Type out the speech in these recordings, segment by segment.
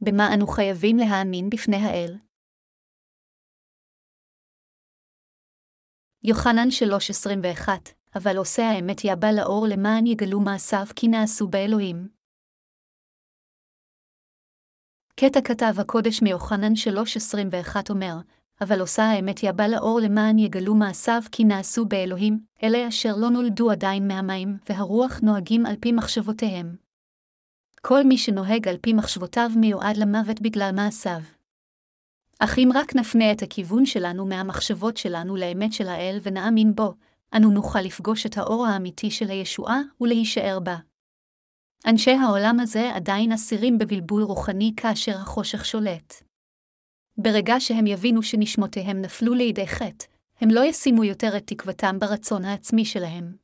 במה אנו חייבים להאמין בפני האל? יוחנן 3:21, אבל עושה האמת יבא לאור למען יגלו מעשיו כי נעשו באלוהים. קטע כתב הקודש מיוחנן 3:21 אומר, אבל עושה האמת יבא לאור למען יגלו מעשיו כי נעשו באלוהים, אלה אשר לא נולדו עדיין מהמים והרוח נוהגים על פי מחשבותיהם. כל מי שנוהג על פי מחשבותיו מיועד למוות בגלל מעשיו. אך אם רק נפנה את הכיוון שלנו מהמחשבות שלנו לאמת של האל ונאמין בו, אנו נוכל לפגוש את האור האמיתי של הישועה ולהישאר בה. אנשי העולם הזה עדיין אסירים בבלבול רוחני כאשר החושך שולט. ברגע שהם יבינו שנשמותיהם נפלו לידי חטא, הם לא ישימו יותר את תקוותם ברצון העצמי שלהם.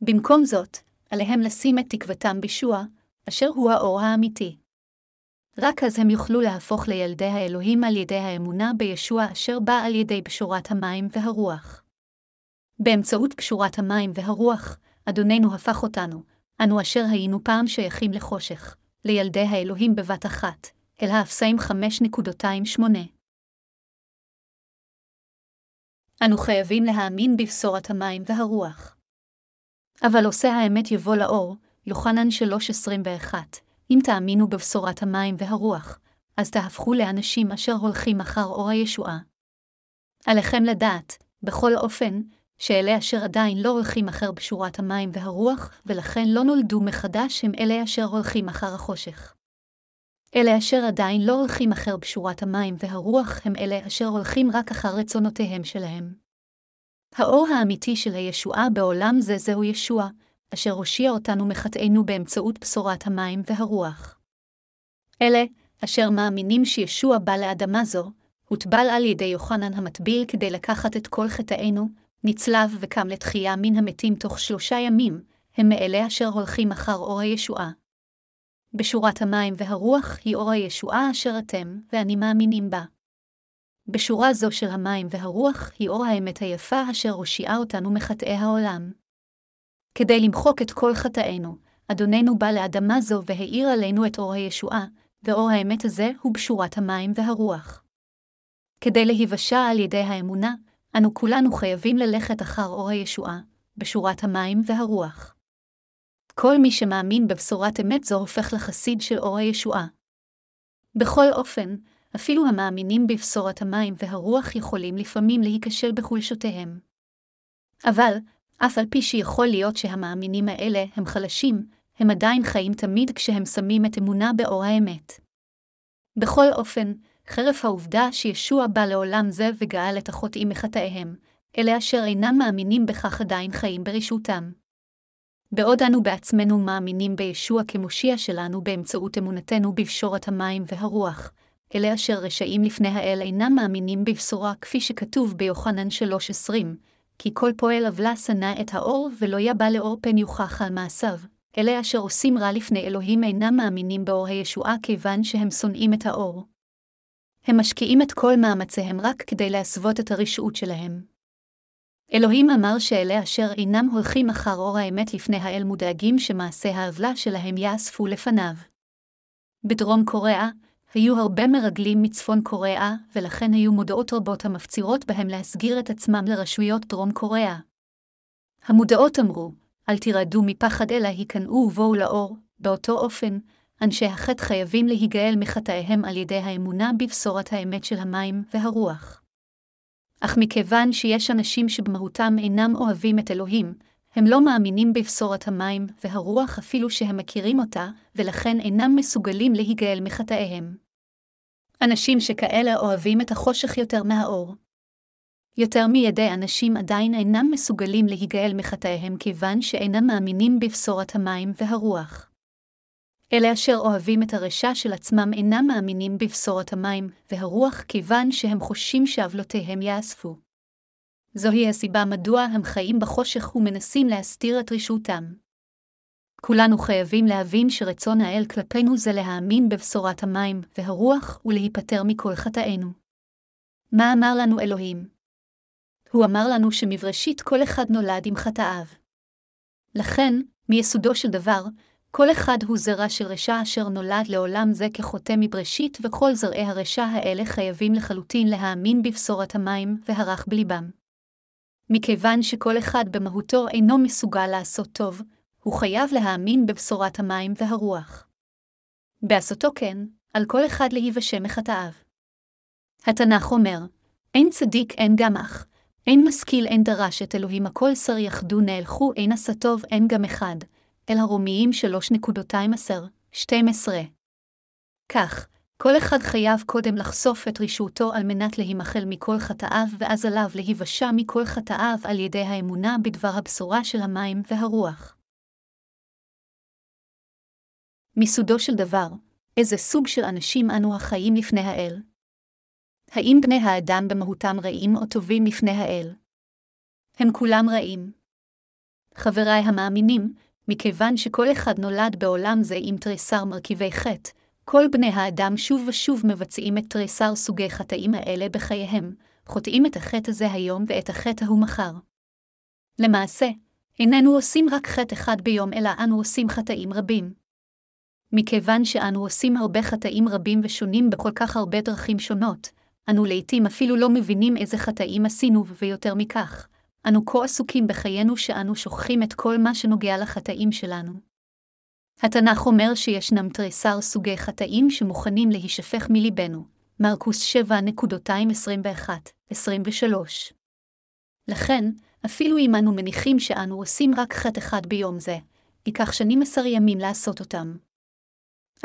במקום זאת, עליהם לשים את תקוותם בישוע, אשר הוא האור האמיתי. רק אז הם יוכלו להפוך לילדי האלוהים על ידי האמונה בישוע אשר בא על ידי בשורת המים והרוח. באמצעות בשורת המים והרוח, אדוננו הפך אותנו, אנו אשר היינו פעם שייכים לחושך, לילדי האלוהים בבת אחת, אל האפסאים 5:8. אנו חייבים להאמין בבשורת המים והרוח. אבל עושה האמת יבוא לאור, יוחנן 3:21, אם תאמינו בבשורת המים והרוח, אז תהפכו לאנשים אשר הולכים אחר אור הישועה. עליכם לדעת, בכל אופן, שאלה אשר עדיין לא הולכים אחר בשורת המים והרוח, ולכן לא נולדו מחדש הם אלה אשר הולכים אחר החושך. אלה אשר עדיין לא הולכים אחר בשורת המים והרוח הם אלה אשר הולכים רק אחר רצונותיהם שלהם. האור האמיתי של הישועה בעולם זה זהו ישוע, אשר הושיע אותנו מחטאינו באמצעות בשורת המים והרוח. אלה, אשר מאמינים שישוע בא לאדמה זו, הוטבל על ידי יוחנן המטביל כדי לקחת את כל חטאינו, נצלב וקם לתחייה מן המתים תוך 3 ימים, הם מאלה אשר הולכים אחר אור הישועה. בשורת המים והרוח היא אור הישועה אשר אתם ואני מאמינים בה. בשורה זו של המים והרוח היא אור האמת היפה אשר הושיעה אותנו מחטאי העולם. כדי למחוק את כל חטאינו, אדוננו בא לאדמה זו והאיר עלינו את אור הישועה, ואור האמת הזה הוא בשורת המים והרוח. כדי להיוושע על ידי האמונה, אנו כולנו חייבים ללכת אחר אור הישועה, בשורת המים והרוח. כל מי שמאמין בבשורת אמת זו הופך לחסיד של אור הישועה. בכל אופן, אפילו המאמינים בבשורת המים והרוח יכולים לפעמים להיכשל בחולשותיהם. אבל, אף על פי שיכול להיות שהמאמינים האלה הם חלשים, הם עדיין חיים תמיד כשהם שמים את אמונה באור האמת. בכל אופן, חרף העובדה שישוע בא לעולם זה וגאל את החוטאים מחטאיהם, אלה אשר אינם מאמינים בכך עדיין חיים ברשותם. בעוד אנו בעצמנו מאמינים בישוע כמושיע שלנו באמצעות אמונתנו בבשורת המים והרוח, אלה אשר רשעים לפני האל אינם מאמינים בבשורה כפי שכתוב ביוחנן 3:20, כי כל פועל עוולה שנא את האור ולא יבא לאור פן יוכח על מעשיו. אלה אשר עושים רע לפני אלוהים אינם מאמינים באור הישועה כיוון שהם שונאים את האור. הם משקיעים את כל מאמציהם רק כדי להסוות את הרשעות שלהם. אלוהים אמר שאלה אשר אינם הולכים אחר אור האמת לפני האל מודאגים שמעשי העוולה שלהם יאספו לפניו. בדרום קוריאה היו הרבה מרגלים מצפון קוריאה, ולכן היו מודעות רבות המפצירות בהם להסגיר את עצמם לרשויות דרום קוריאה. המודעות אמרו, אל תירדו מפחד אלא היכנעו ובואו לאור. באותו אופן, אנשי החטא חייבים להיגאל מחטאיהם על ידי האמונה בבשורת האמת של המים והרוח. אך מכיוון שיש אנשים שבמהותם אינם אוהבים את אלוהים, הם לא מאמינים בבשורת המים והרוח אפילו שהם מכירים אותה, ולכן אינם מסוגלים להיגאל מחטאיהם. אנשים שכאלה אוהבים את החושך יותר מהאור. יותר מידי אנשים עדיין אינם מסוגלים להיגאל מחטאיהם כיוון שאינם מאמינים בבשורת המים והרוח. אלה אשר אוהבים את הרשע של עצמם אינם מאמינים בבשורת המים והרוח כיוון שהם חושים שעוולותיהם יאספו. זוהי הסיבה מדוע הם חיים בחושך ומנסים להסתיר את רשעותם. כולנו חייבים להבין שרצון האל כלפינו זה להאמין בבשורת המים והרוח ולהיפטר מכל חטאינו. מה אמר לנו אלוהים? הוא אמר לנו שמבראשית כל אחד נולד עם חטאיו. לכן, מיסודו של דבר, כל אחד הוא זרע של רשע אשר נולד לעולם זה כחוטא מבראשית, וכל זרעי הרשע האלה חייבים לחלוטין להאמין בבשורת המים והרך בליבם. מכיוון שכל אחד במהותו אינו מסוגל לעשות טוב, הוא חייב להאמין בבשורת המים והרוח. בעשותו כן, על כל אחד להיוושם מחטאיו. התנ"ך אומר, אין צדיק אין גם אח, אין משכיל אין דרש את אלוהים, הכל שר יחדו נהלכו, אין עשה טוב אין גם אחד. אל הרומיים 3:12. כך, כל אחד חייב קודם לחשוף את רשעותו על מנת להימחל מכל חטאיו, ואז עליו להיוושע מכל חטאיו על ידי האמונה בדבר הבשורה של המים והרוח. מסודו של דבר, איזה סוג של אנשים אנו החיים לפני האל? האם בני האדם במהותם רעים או טובים לפני האל? הם כולם רעים. חבריי המאמינים, מכיוון שכל אחד נולד בעולם זה עם תריסר מרכיבי חטא, כל בני האדם שוב ושוב מבצעים את תריסר סוגי חטאים האלה בחייהם, חוטאים את החטא הזה היום ואת החטא ההוא מחר. למעשה, איננו עושים רק חטא אחד ביום, אלא אנו עושים חטאים רבים. מכיוון שאנו עושים הרבה חטאים רבים ושונים בכל כך הרבה דרכים שונות, אנו לעתים אפילו לא מבינים איזה חטאים עשינו, ויותר מכך, אנו כה עסוקים בחיינו שאנו שוכחים את כל מה שנוגע לחטאים שלנו. התנ"ך אומר שישנם תריסר סוגי חטאים שמוכנים להישפך מליבנו. מרקוס 7:21-23. לכן, אפילו אם אנו מניחים שאנו עושים רק חטא אחד ביום זה, ייקח 12 ימים לעשות אותם.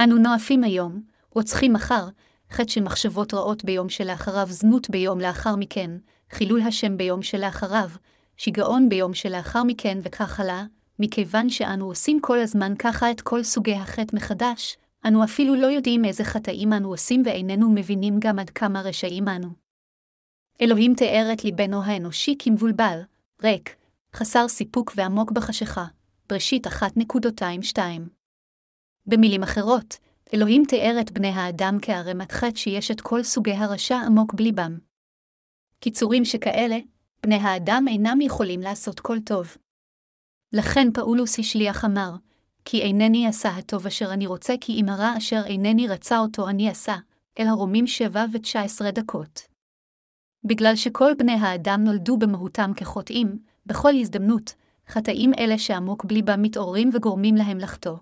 אנו נואפים היום, רוצחים מחר, חטא של מחשבות רעות ביום שלאחריו, זנות ביום לאחר מכן, חילול השם ביום שלאחריו, שיגעון ביום שלאחר מכן וכך הלאה. מכיוון שאנו עושים כל הזמן ככה את כל סוגי החטא מחדש, אנו אפילו לא יודעים איזה חטאים אנו עושים ואיננו מבינים גם עד כמה רשעים אנו. אלוהים תיאר את ליבנו האנושי כמבולבל, ריק, חסר סיפוק ועמוק בחשיכה. בראשית 1:2. במילים אחרות, אלוהים תיאר את בני האדם כערמת חטא שיש את כל סוגי הרשע עמוק בליבם. קיצורים שכאלה, בני האדם אינם יכולים לעשות כל טוב. לכן פאולוס השליח אמר, כי אינני עשה הטוב אשר אני רוצה, כי אם הרע אשר אינני רצה אותו אני עשה, אל הרומים 7:19. בגלל שכל בני האדם נולדו במהותם כחוטאים, בכל הזדמנות, חטאים אלה שעמוק בליבם מתעוררים וגורמים להם לחטוא.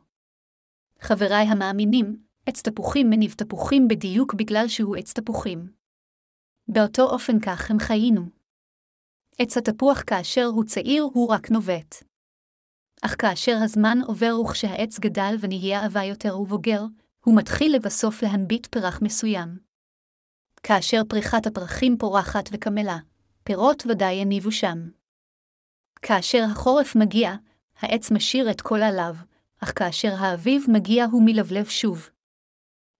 חבריי המאמינים, עץ תפוחים מניב תפוחים בדיוק בגלל שהוא עץ תפוחים. באותו אופן כך הם חיינו. עץ התפוח כאשר הוא צעיר הוא רק נובט. אך כאשר הזמן עובר וכשהעץ גדל ונהיה עבה יותר ובוגר, הוא מתחיל לבסוף להנביט פרח מסוים. כאשר פריחת הפרחים פורחת וקמלה, פירות ודאי יניבו שם. כאשר החורף מגיע, העץ משאיר את כל עליו, אך כאשר האביב מגיע הוא מלבלב שוב.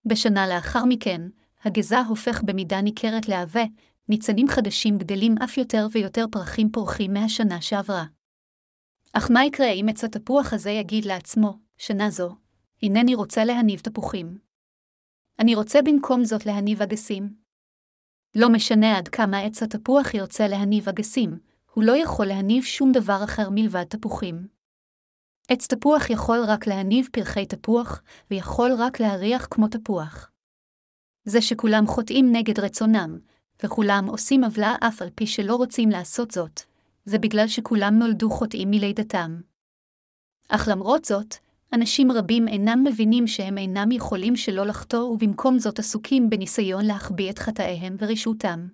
בשנה לאחר מכן, הגזע הופך במידה ניכרת לעבה, ניצנים חדשים גדלים אף יותר ויותר פרחים פורחים מהשנה שעברה. אך מה יקרה אם עץ התפוח הזה יגיד לעצמו, שנה זו, אינני רוצה להניב תפוחים. אני רוצה במקום זאת להניב אגסים. לא משנה עד כמה עץ התפוח ירצה להניב אגסים, הוא לא יכול להניב שום דבר אחר מלבד תפוחים. עץ תפוח יכול רק להניב פרחי תפוח, ויכול רק להריח כמו תפוח. זה שכולם חוטאים נגד רצונם, וכולם עושים עוולה אף על פי שלא רוצים לעשות זאת, זה בגלל שכולם נולדו חוטאים מלידתם. אך למרות זאת, אנשים רבים אינם מבינים שהם אינם יכולים שלא לחטוא, ובמקום זאת עסוקים בניסיון להחביא את חטאיהם ורשעותם.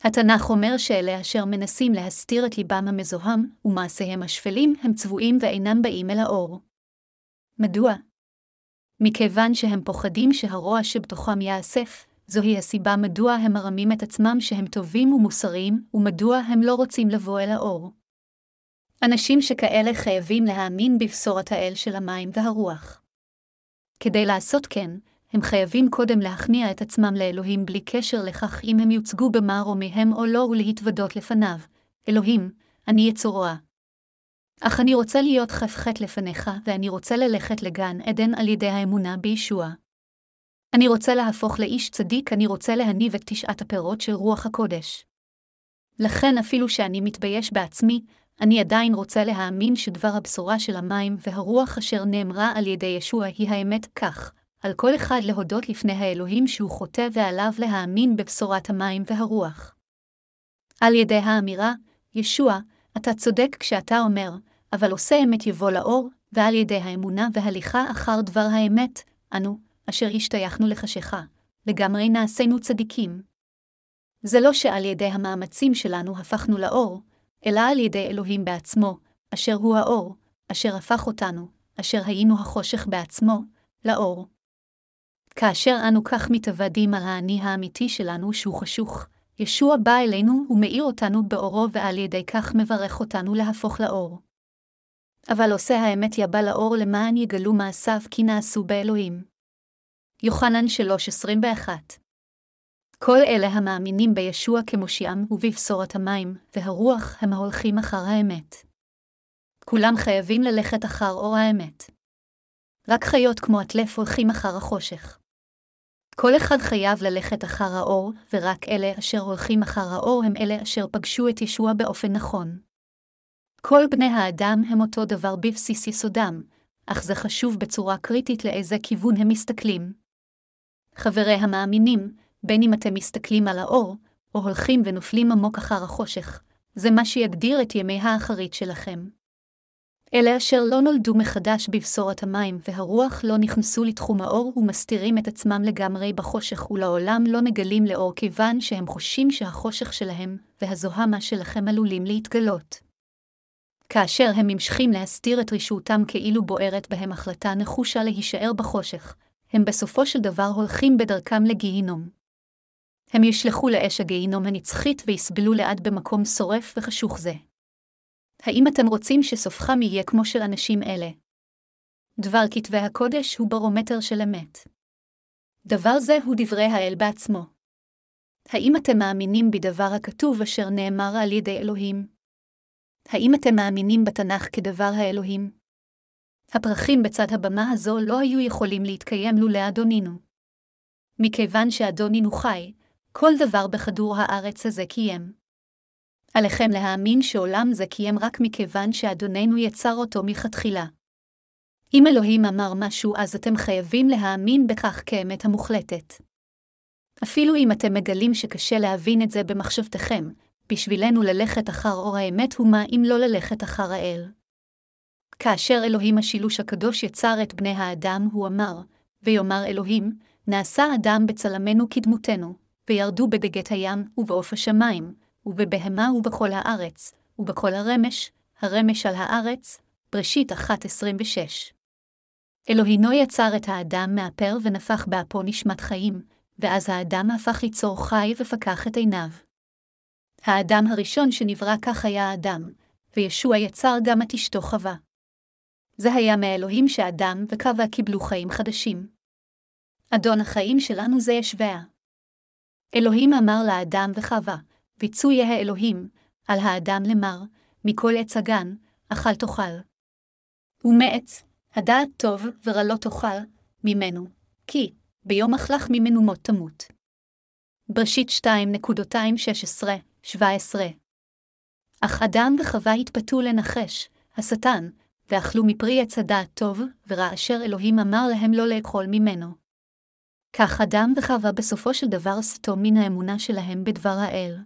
התנ"ך אומר שאלה אשר מנסים להסתיר את ליבם המזוהם ומעשיהם השפלים הם צבועים ואינם באים אל האור. מדוע? מכיוון שהם פוחדים שהרוע שבתוכם יאסף, זוהי הסיבה מדוע הם מרמים את עצמם שהם טובים ומוסריים, ומדוע הם לא רוצים לבוא אל האור. אנשים שכאלה חייבים להאמין בבשורת האל של המים והרוח. כדי לעשות כן, הם חייבים קודם להכניע את עצמם לאלוהים בלי קשר לכך אם הם יוצגו במערומיהם או לא, ולהתוודות לפניו. אלוהים, אני יצורוע. אך אני רוצה להיות חפחת לפניך, ואני רוצה ללכת לגן עדן על ידי האמונה בישוע. אני רוצה להפוך לאיש צדיק, אני רוצה להניב את 9 הפירות של רוח הקודש. לכן אפילו שאני מתבייש בעצמי, אני עדיין רוצה להאמין שדבר הבשורה של המים והרוח אשר נאמרה על ידי ישוע היא האמת כך. על כל אחד להודות לפני האלוהים שהוא חוטא ועליו להאמין בבשורת המים והרוח. על ידי האמירה, ישוע, אתה צודק כשאתה אומר, אבל עושה אמת יבוא לאור, ועל ידי האמונה והליכה אחר דבר האמת, אנו, אשר השתייכנו לחשיכה, לגמרי נעשינו צדיקים. זה לא שעל ידי המאמצים שלנו הפכנו לאור, אלא על ידי אלוהים בעצמו, אשר הוא האור, אשר הפך אותנו, אשר היינו החושך בעצמו, לאור. כאשר אנו כך מתעבדים על האני האמיתי שלנו שהוא חשוך, ישוע בא אלינו ומאיר אותנו באורו ועל ידי כך מברך אותנו להפוך לאור. אבל עושה האמת יבא לאור למען יגלו מעשיו כי נעשו באלוהים. יוחנן 3:21. כל אלה המאמינים בישוע כמושיעם ובבשורת המים והרוח הם הולכים אחר האמת. כולם חייבים ללכת אחר אור האמת. רק חיות כמו הטלף הולכים אחר החושך. כל אחד חייב ללכת אחר האור, ורק אלה אשר הולכים אחר האור הם אלה אשר פגשו את ישוע באופן נכון. כל בני האדם הם אותו דבר בבסיס יסודם, אך זה חשוב בצורה קריטית לאיזה כיוון הם מסתכלים. חברי המאמינים, בין אם אתם מסתכלים על האור, או הולכים ונופלים עמוק אחר החושך, זה מה שיגדיר את ימי האחרית שלכם. אלה אשר לא נולדו מחדש בבשורת המים והרוח לא נכנסו לתחום האור ומסתירים את עצמם לגמרי בחושך ולעולם לא מגלים לאור כיוון שהם חושים שהחושך שלהם והזוהמה שלכם עלולים להתגלות. כאשר הם ממשיכים להסתיר את רשעותם כאילו בוערת בהם החלטה נחושה להישאר בחושך, הם בסופו של דבר הולכים בדרכם לגיהינום. הם ישלחו לאש הגיהינום הנצחית ויסבלו לעד במקום שורף וחשוך זה. האם אתם רוצים שסופכם יהיה כמו של אנשים אלה? דבר כתבי הקודש הוא ברומטר של אמת. דבר זה הוא דברי האל בעצמו. האם אתם מאמינים בדבר הכתוב אשר נאמר על ידי אלוהים? האם אתם מאמינים בתנ"ך כדבר האלוהים? הפרחים בצד הבמה הזו לא היו יכולים להתקיים לולא אדונינו. מכיוון שאדונינו חי, כל דבר בכדור הארץ הזה קיים. עליכם להאמין שעולם זה קיים רק מכיוון שאדוננו יצר אותו מכתחילה. אם אלוהים אמר משהו אז אתם חייבים להאמין בכך כאמת המוחלטת. אפילו אם אתם מגלים שקשה להבין את זה במחשבתכם, בשבילנו ללכת אחר אור האמת ומה אם לא ללכת אחר האל. כאשר אלוהים השילוש הקדוש יצר את בני האדם הוא אמר, ויאמר אלוהים, נעשה אדם בצלמנו כדמותנו, וירדו בדגת הים ובעוף השמיים. ובבהמה ובכל הארץ, ובכל הרמש, הרמש על הארץ, בראשית 1:26. אלוהינו יצר את האדם מהפר ונפח באפו נשמת חיים, ואז האדם הפך ליצור חי ופקח את עיניו. האדם הראשון שנברא כך היה האדם, וישוע יצר גם את אשתו חווה. זה היה מאלוהים שאדם וקווה קיבלו חיים חדשים. אדון החיים שלנו זה ישוע. אלוהים אמר לאדם וחווה, ויצאו יהא אלוהים, על האדם למר, מכל עץ הגן, אכל תאכל. ומעץ, הדעת טוב ורע לא תאכל, ממנו, כי ביום אכלך ממנו מות תמות. בראשית 2:16-17. אך אדם וחווה התפתו לנחש, השטן, ואכלו מפרי עץ הדעת טוב ורע אשר אלוהים אמר להם לא לאכול ממנו. כך אדם וחווה בסופו של דבר סטו מן האמונה שלהם בדבר האל.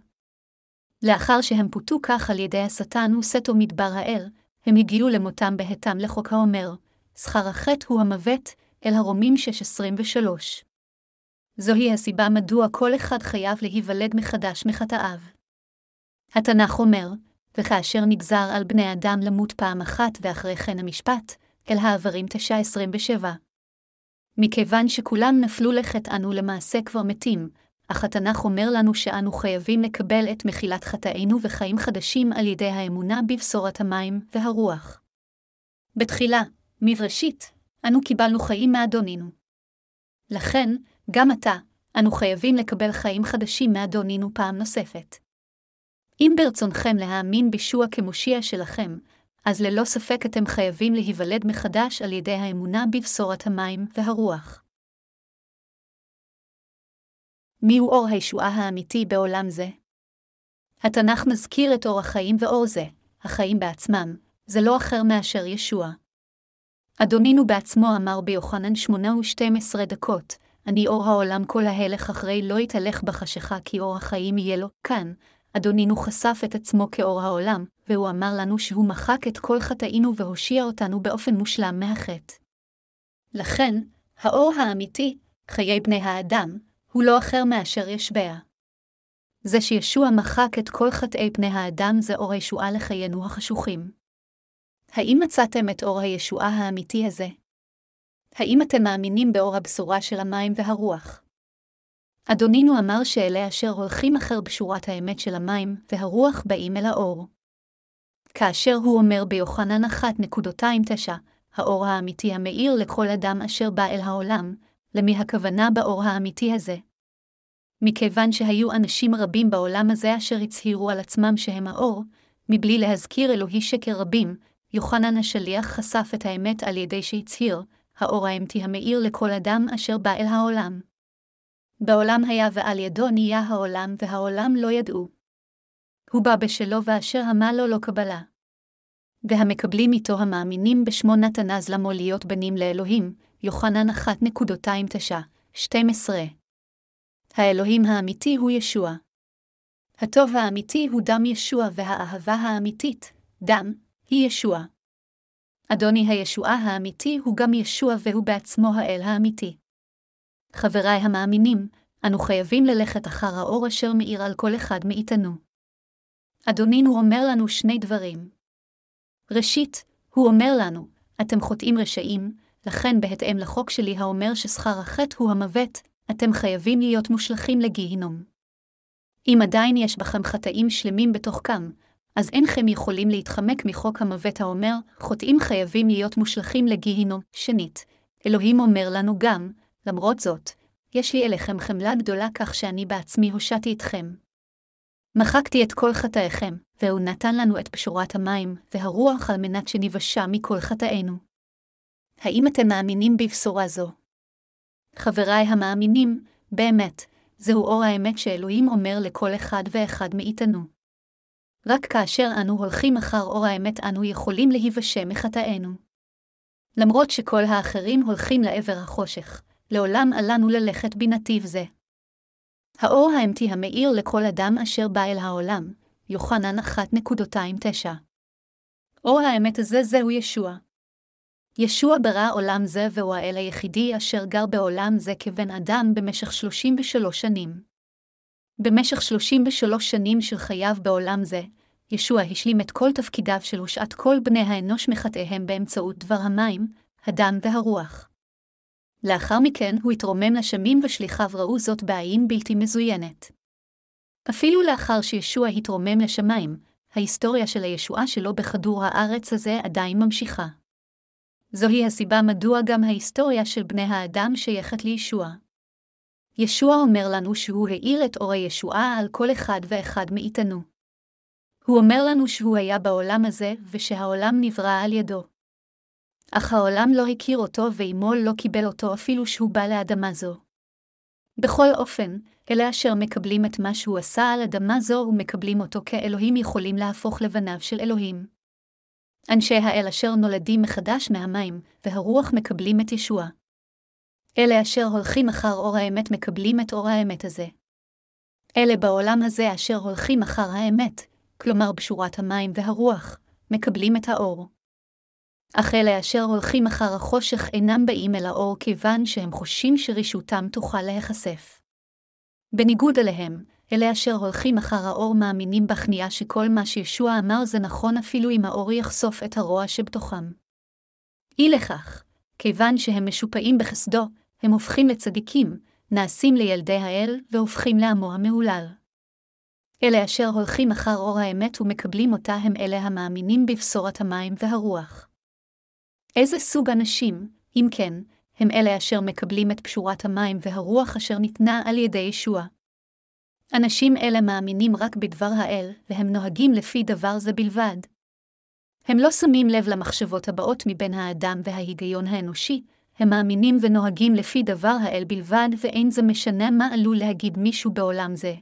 לאחר שהם פוטו כך על ידי השטן וסטו מדבר האל, הם הגיעו למותם בהתם לחוק האומר, שכר החטא הוא המוות, אל הרומים 6:23. זוהי הסיבה מדוע כל אחד חייב להיוולד מחדש מחטאיו. התנ"ך אומר, וכאשר נגזר על בני אדם למות פעם אחת ואחרי כן המשפט, אל העברים 9:27. מכיוון שכולם נפלו לחטא אנו למעשה כבר מתים, אך התנ"ך אומר לנו שאנו חייבים לקבל את מחילת חטאינו וחיים חדשים על ידי האמונה בבשורת המים והרוח. בתחילה, מבראשית, אנו קיבלנו חיים מאדונינו. לכן, גם עתה, אנו חייבים לקבל חיים חדשים מאדונינו פעם נוספת. אם ברצונכם להאמין בישוע כמושיע שלכם, אז ללא ספק אתם חייבים להיוולד מחדש על ידי האמונה בבשורת המים והרוח. מיהו אור הישועה האמיתי בעולם זה? התנ"ך מזכיר את אור החיים ואור זה, החיים בעצמם, זה לא אחר מאשר ישוע. אדונינו בעצמו אמר ביוחנן 8:12, אני אור העולם, כל ההלך אחרי לא יתהלך בחשכה כי אור החיים יהיה לו. כאן, אדונינו חשף את עצמו כאור העולם, והוא אמר לנו שהוא מחק את כל חטאינו והושיע אותנו באופן מושלם מהחטא. לכן, האור האמיתי, חיי בני האדם, הוא לא אחר מאשר ישוע. זה שישוע מחק את כל חטאי בני האדם זה אור הישועה לחיינו החשוכים. האם מצאתם את אור הישועה האמיתי הזה? האם אתם מאמינים באור הבשורה של המים והרוח? אדונינו אמר שאלה אשר הולכים אחר בשורת האמת של המים והרוח באים אל האור. כאשר הוא אומר ביוחנן 1:9, האור האמיתי המאיר לכל אדם אשר בא אל העולם, למי הכוונה באור האמיתי הזה? מכיוון שהיו אנשים רבים בעולם הזה אשר הצהירו על עצמם שהם האור, מבלי להזכיר אלוהי שקר רבים, יוחנן השליח חשף את האמת על ידי שהצהיר, האור האמתי המאיר לכל אדם אשר בא אל העולם. בעולם היה ועל ידו נהיה העולם והעולם לא ידעו. הוא בא בשלו ואשר המה לו לא קבלה. והמקבלים איתו המאמינים בשמונת הנזלמו להיות בנים לאלוהים, יוחנן 1:9-12. האלוהים האמיתי הוא ישוע. הטוב האמיתי הוא דם ישוע והאהבה האמיתית, דם, היא ישוע. אדוני הישועה האמיתי הוא גם ישוע והוא בעצמו האל האמיתי. חבריי המאמינים, אנו חייבים ללכת אחר האור אשר מאיר על כל אחד מאיתנו. אדונינו אומר לנו שני דברים. ראשית, הוא אומר לנו, אתם חוטאים רשעים, לכן בהתאם לחוק שלי האומר ששכר החטא הוא המוות, אתם חייבים להיות מושלכים לגיהינום. אם עדיין יש בכם חטאים שלמים בתוככם, אז אינכם יכולים להתחמק מחוק המוות האומר, חוטאים חייבים להיות מושלכים לגיהינום. שנית, אלוהים אומר לנו גם, למרות זאת, יש לי אליכם חמלה גדולה כך שאני בעצמי הושעתי אתכם. מחקתי את כל חטאיכם, והוא נתן לנו את בשורת המים והרוח על מנת שניוושע מכל חטאינו. האם אתם מאמינים בבשורה זו? חבריי המאמינים, באמת, זהו אור האמת שאלוהים אומר לכל אחד ואחד מאיתנו. רק כאשר אנו הולכים אחר אור האמת אנו יכולים להיוושע מחטאינו. למרות שכל האחרים הולכים לעבר החושך, לעולם עלינו ללכת בנתיב זה. האור האמתי המאיר לכל אדם אשר בא אל העולם, יוחנן 1:9. אור האמת הזה זהו ישוע. ישוע ברא עולם זה והוא האל היחידי אשר גר בעולם זה כבן אדם במשך 33 שנים. במשך 33 שנים של חייו בעולם זה, ישוע השלים את כל תפקידיו של הושעת כל בני האנוש מחטאיהם באמצעות דבר המים, הדם והרוח. לאחר מכן הוא התרומם לשמים ושליחיו ראו זאת בעין בלתי מזוינת. אפילו לאחר שישוע התרומם לשמיים, ההיסטוריה של הישועה שלו בכדור הארץ הזה עדיין ממשיכה. זוהי הסיבה מדוע גם ההיסטוריה של בני האדם שייכת לישוע. ישוע אומר לנו שהוא האיר את אור הישועה על כל אחד ואחד מאיתנו. הוא אומר לנו שהוא היה בעולם הזה ושהעולם נברא על ידו. אך העולם לא הכיר אותו ועמו לא קיבל אותו אפילו שהוא בא לאדמה זו. בכל אופן, אלה אשר מקבלים את מה שהוא עשה על אדמה זו ומקבלים אותו כאלוהים יכולים להפוך לבניו של אלוהים. אנשי האל אשר נולדים מחדש מהמים והרוח מקבלים את ישוע. אלה אשר הולכים אחר אור האמת מקבלים את אור האמת הזה. אלה בעולם הזה אשר הולכים אחר האמת, כלומר בשורת המים והרוח, מקבלים את האור. אך אלה אשר הולכים אחר החושך אינם באים אל האור כיוון שהם חושבים שרשותם תוכל להיחשף. בניגוד אליהם, אלה אשר הולכים אחר האור מאמינים בכניעה שכל מה שישוע אמר זה נכון אפילו אם האור יחשוף את הרוע שבתוכם. אי לכך, כיוון שהם משופעים בחסדו, הם הופכים לצדיקים, נעשים לילדי האל והופכים לעמו המהולל. אלה אשר הולכים אחר אור האמת ומקבלים אותה הם אלה המאמינים בבשורת המים והרוח. איזה סוג אנשים, אם כן, הם אלה אשר מקבלים את בשורת המים והרוח אשר ניתנה על ידי ישוע. אנשים אלה מאמינים רק בדבר האל, והם נוהגים לפי דבר זה בלבד. הם לא שמים לב למחשבות הבאות מבין האדם וההיגיון האנושי, הם מאמינים ונוהגים לפי דבר האל בלבד ואין זה משנה מה עלול להגיד מישהו בעולם זה.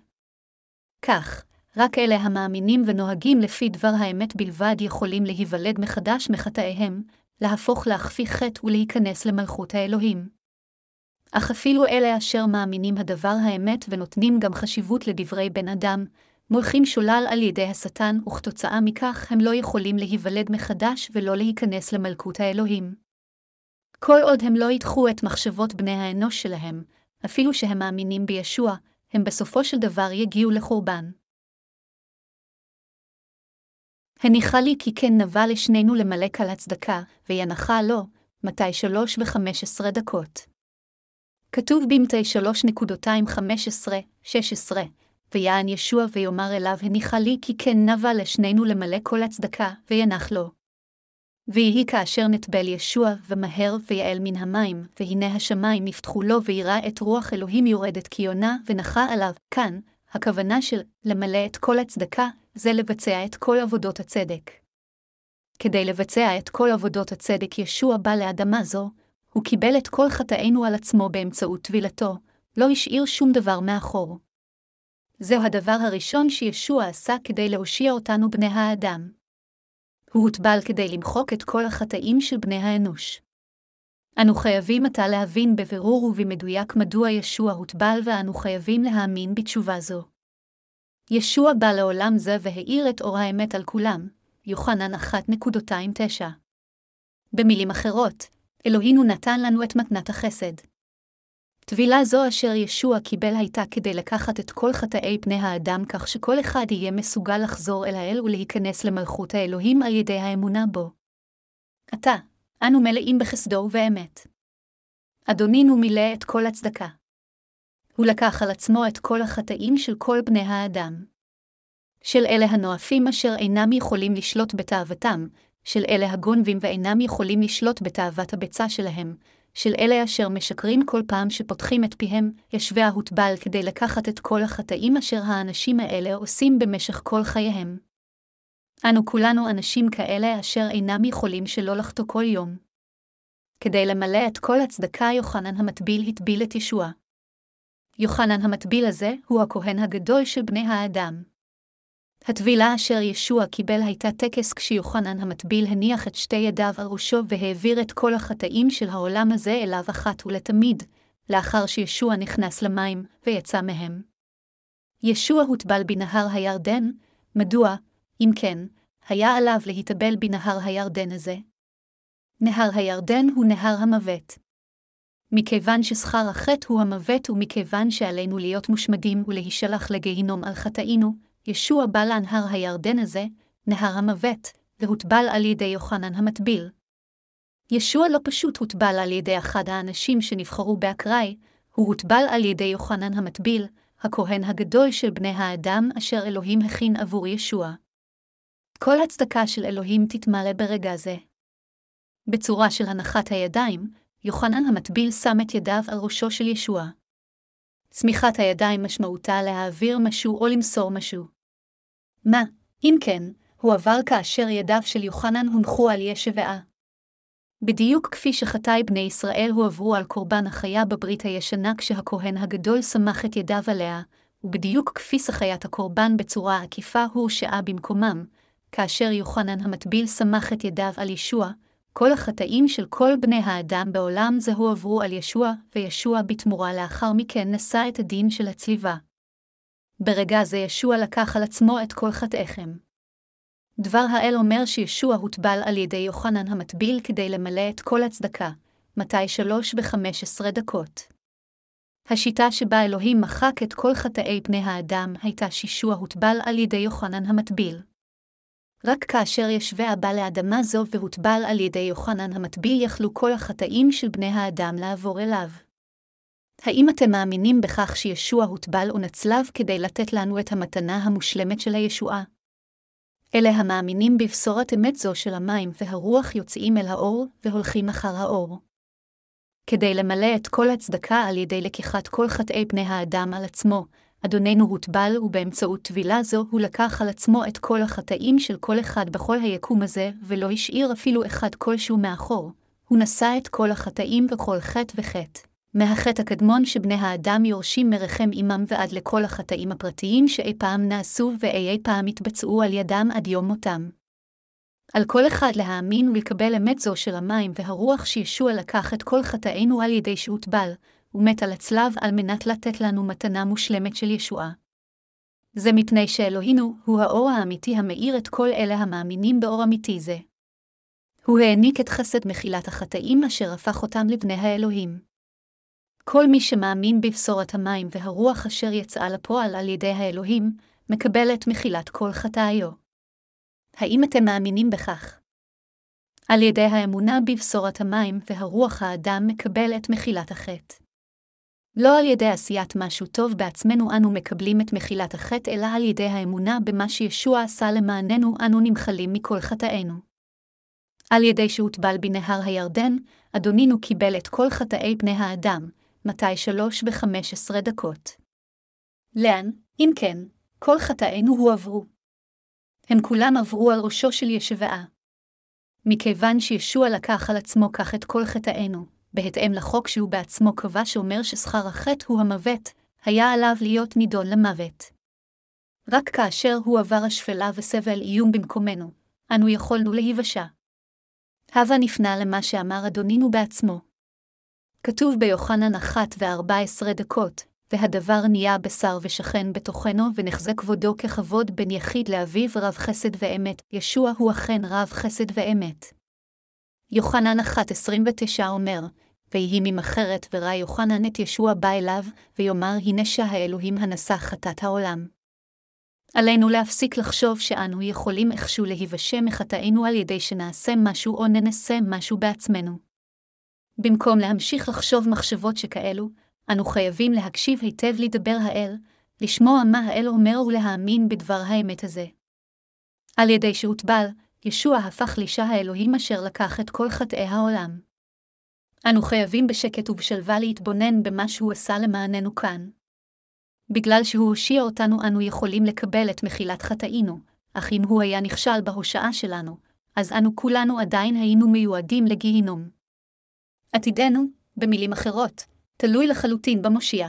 כך, רק אלה המאמינים ונוהגים לפי דבר האמת בלבד יכולים להיוולד מחדש מחטאיהם, להפוך להכפי חטא ולהיכנס למלכות האלוהים. אך אפילו אלה אשר מאמינים הדבר האמת ונותנים גם חשיבות לדברי בן אדם, מולכים שולל על ידי השטן, וכתוצאה מכך הם לא יכולים להיוולד מחדש ולא להיכנס למלכות האלוהים. כל עוד הם לא ידחו את מחשבות בני האנוש שלהם, אפילו שהם מאמינים בישוע, הם בסופו של דבר יגיעו לחורבן. הניחה לי כי כן נבע לשנינו למלק על הצדקה, וינחה לו, מתי 3:15. כתוב במתי 3:15-16, ויען ישוע ויאמר אליו, הניחה לי כי כן נבע לשנינו למלא כל הצדקה, וינח לו. ויהי כאשר נטבל ישוע, ומהר ויעל מן המים, והנה השמיים נפתחו לו ויראה את רוח אלוהים יורדת כיונה, ונחה עליו. כאן, הכוונה של למלא את כל הצדקה, זה לבצע את כל עבודות הצדק. כדי לבצע את כל עבודות הצדק ישוע בא לאדמה זו, הוא קיבל את כל חטאינו על עצמו באמצעות טבילתו, לא השאיר שום דבר מאחור. זהו הדבר הראשון שישוע עשה כדי להושיע אותנו בני האדם. הוא הוטבל כדי למחוק את כל החטאים של בני האנוש. אנו חייבים עתה להבין בבירור ובמדויק מדוע ישוע הוטבל, ואנו חייבים להאמין בתשובה זו. ישוע בא לעולם זה והאיר את אור האמת על כולם, יוחנן 1:9. במילים אחרות, אלוהינו נתן לנו את מתנת החסד. טבילה זו אשר ישוע קיבל הייתה כדי לקחת את כל חטאי פני האדם כך שכל אחד יהיה מסוגל לחזור אל האל ולהיכנס למלכות האלוהים על ידי האמונה בו. עתה, אנו מלאים בחסדו ובאמת. אדונינו מילא את כל הצדקה. הוא לקח על עצמו את כל החטאים של כל בני האדם. של אלה הנואפים אשר אינם יכולים לשלוט בתאוותם, של אלה הגונבים ואינם יכולים לשלוט בתאוות הביצה שלהם, של אלה אשר משקרים כל פעם שפותחים את פיהם, ישוע הוטבל כדי לקחת את כל החטאים אשר האנשים האלה עושים במשך כל חייהם. אנו כולנו אנשים כאלה אשר אינם יכולים שלא לחטוא כל יום. כדי למלא את כל הצדקה יוחנן המטביל הטביל את ישוע. יוחנן המטביל הזה הוא הכהן הגדול של בני האדם. הטבילה אשר ישוע קיבל הייתה טקס כשיוחנן המטביל הניח את שתי ידיו על ראשו והעביר את כל החטאים של העולם הזה אליו אחת ולתמיד, לאחר שישוע נכנס למים ויצא מהם. ישוע הוטבל בנהר הירדן, מדוע, אם כן, היה עליו להיטבל בנהר הירדן הזה? נהר הירדן הוא נהר המוות. מכיוון ששכר החטא הוא המוות ומכיוון שעלינו להיות מושמדים ולהישלח לגיהינום על חטאינו, ישוע בא לנהר הירדן הזה, נהר המוות, והוטבל על ידי יוחנן המטביל. ישוע לא פשוט הוטבל על ידי אחד האנשים שנבחרו באקראי, הוא הוטבל על ידי יוחנן המטביל, הכהן הגדול של בני האדם אשר אלוהים הכין עבור ישוע. כל הצדקה של אלוהים תתמלא ברגע זה. בצורה של הנחת הידיים, יוחנן המטביל שם את ידיו על ראשו של ישוע. צמיחת הידיים משמעותה להעביר משהו או למסור משהו. מה, אם כן, הוא עבר כאשר ידיו של יוחנן הונחו על ישבעה. בדיוק כפי שחטאי בני ישראל הועברו על קורבן החיה בברית הישנה כשהכהן הגדול סמך את ידיו עליה, ובדיוק כפי שחיית הקורבן בצורה עקיפה הורשעה במקומם, כאשר יוחנן המטביל סמך את ידיו על ישוע, כל החטאים של כל בני האדם בעולם זה הועברו על ישוע, וישוע בתמורה לאחר מכן נשא את הדין של הצליבה. ברגע זה ישוע לקח על עצמו את כל חטאיכם. דבר האל אומר שישוע הוטבל על ידי יוחנן המטביל כדי למלא את כל הצדקה, מתי 3:15. השיטה שבה אלוהים מחק את כל חטאי בני האדם הייתה שישוע הוטבל על ידי יוחנן המטביל. רק כאשר ישוע בא לאדמה זו והוטבל על ידי יוחנן המטביל יכלו כל החטאים של בני האדם לעבור אליו. האם אתם מאמינים בכך שישוע הוטבל או נצלב כדי לתת לנו את המתנה המושלמת של הישועה? אלה המאמינים בבשורת אמת זו של המים והרוח יוצאים אל האור והולכים אחר האור. כדי למלא את כל הצדקה על ידי לקיחת כל חטאי בני האדם על עצמו, אדוננו הוטבל ובאמצעות טבילה זו הוא לקח על עצמו את כל החטאים של כל אחד בכל היקום הזה ולא השאיר אפילו אחד כלשהו מאחור. הוא נשא את כל החטאים וכל חטא וחטא. מהחטא הקדמון שבני האדם יורשים מרחם עמם ועד לכל החטאים הפרטיים שאי פעם נעשו ואי פעם התבצעו על ידם עד יום מותם. על כל אחד להאמין ולקבל אמת זו של המים והרוח שישוע לקח את כל חטאינו על ידי שהוטבל, ומת על הצלב על מנת לתת לנו מתנה מושלמת של ישועה. זה מפני שאלוהינו הוא האור האמיתי המאיר את כל אלה המאמינים באור אמיתי זה. הוא העניק את חסד מחילת החטאים אשר הפך אותם לבני האלוהים. כל מי שמאמין בבשורת המים והרוח אשר יצאה לפועל על ידי האלוהים, מקבל את מחילת כל חטאיו. האם אתם מאמינים בכך? על ידי האמונה בבשורת המים והרוח האדם מקבל את מחילת החטא. לא על ידי עשיית משהו טוב בעצמנו אנו מקבלים את מחילת החטא, אלא על ידי האמונה במה שישוע עשה למעננו אנו נמחלים מכל חטאינו. על ידי שהוטבל בנהר הירדן, אדונינו קיבל את כל חטאי בני האדם, מתי 3:15. לאן, אם כן, כל חטאינו הועברו. הם כולם עברו על ראשו של ישוע. מכיוון שישוע לקח על עצמו כך את כל חטאינו, בהתאם לחוק שהוא בעצמו קבע שאומר ששכר החטא הוא המוות, היה עליו להיות נידון למוות. רק כאשר הוא עבר השפלה וסבל איום במקומנו, אנו יכולנו להיוושע. הווה נפנה למה שאמר אדונינו בעצמו. כתוב ביוחנן 1:14, והדבר נהיה בשר ושכן בתוכנו ונחזה כבודו ככבוד בין יחיד לאביו רב חסד ואמת, ישוע הוא אכן רב חסד ואמת. יוחנן 1:29 אומר, ויהי ממחרת וראה יוחנן את ישוע בא אליו, ויאמר הנה שהאלוהים הנשא חטאת העולם. עלינו להפסיק לחשוב שאנו יכולים איכשהו להיוושע מחטאינו על ידי שנעשה משהו או ננסה משהו בעצמנו. במקום להמשיך לחשוב מחשבות שכאלו, אנו חייבים להקשיב היטב לדבר האל, לשמוע מה האל אומר ולהאמין בדבר האמת הזה. על ידי שהוטבל, ישוע הפך לאישה האלוהים אשר לקח את כל חטאי העולם. אנו חייבים בשקט ובשלווה להתבונן במה שהוא עשה למעננו כאן. בגלל שהוא הושיע אותנו אנו יכולים לקבל את מחילת חטאינו, אך אם הוא היה נכשל בהושעה שלנו, אז אנו כולנו עדיין היינו מיועדים לגיהינום. עתידנו, במילים אחרות, תלוי לחלוטין במושיע.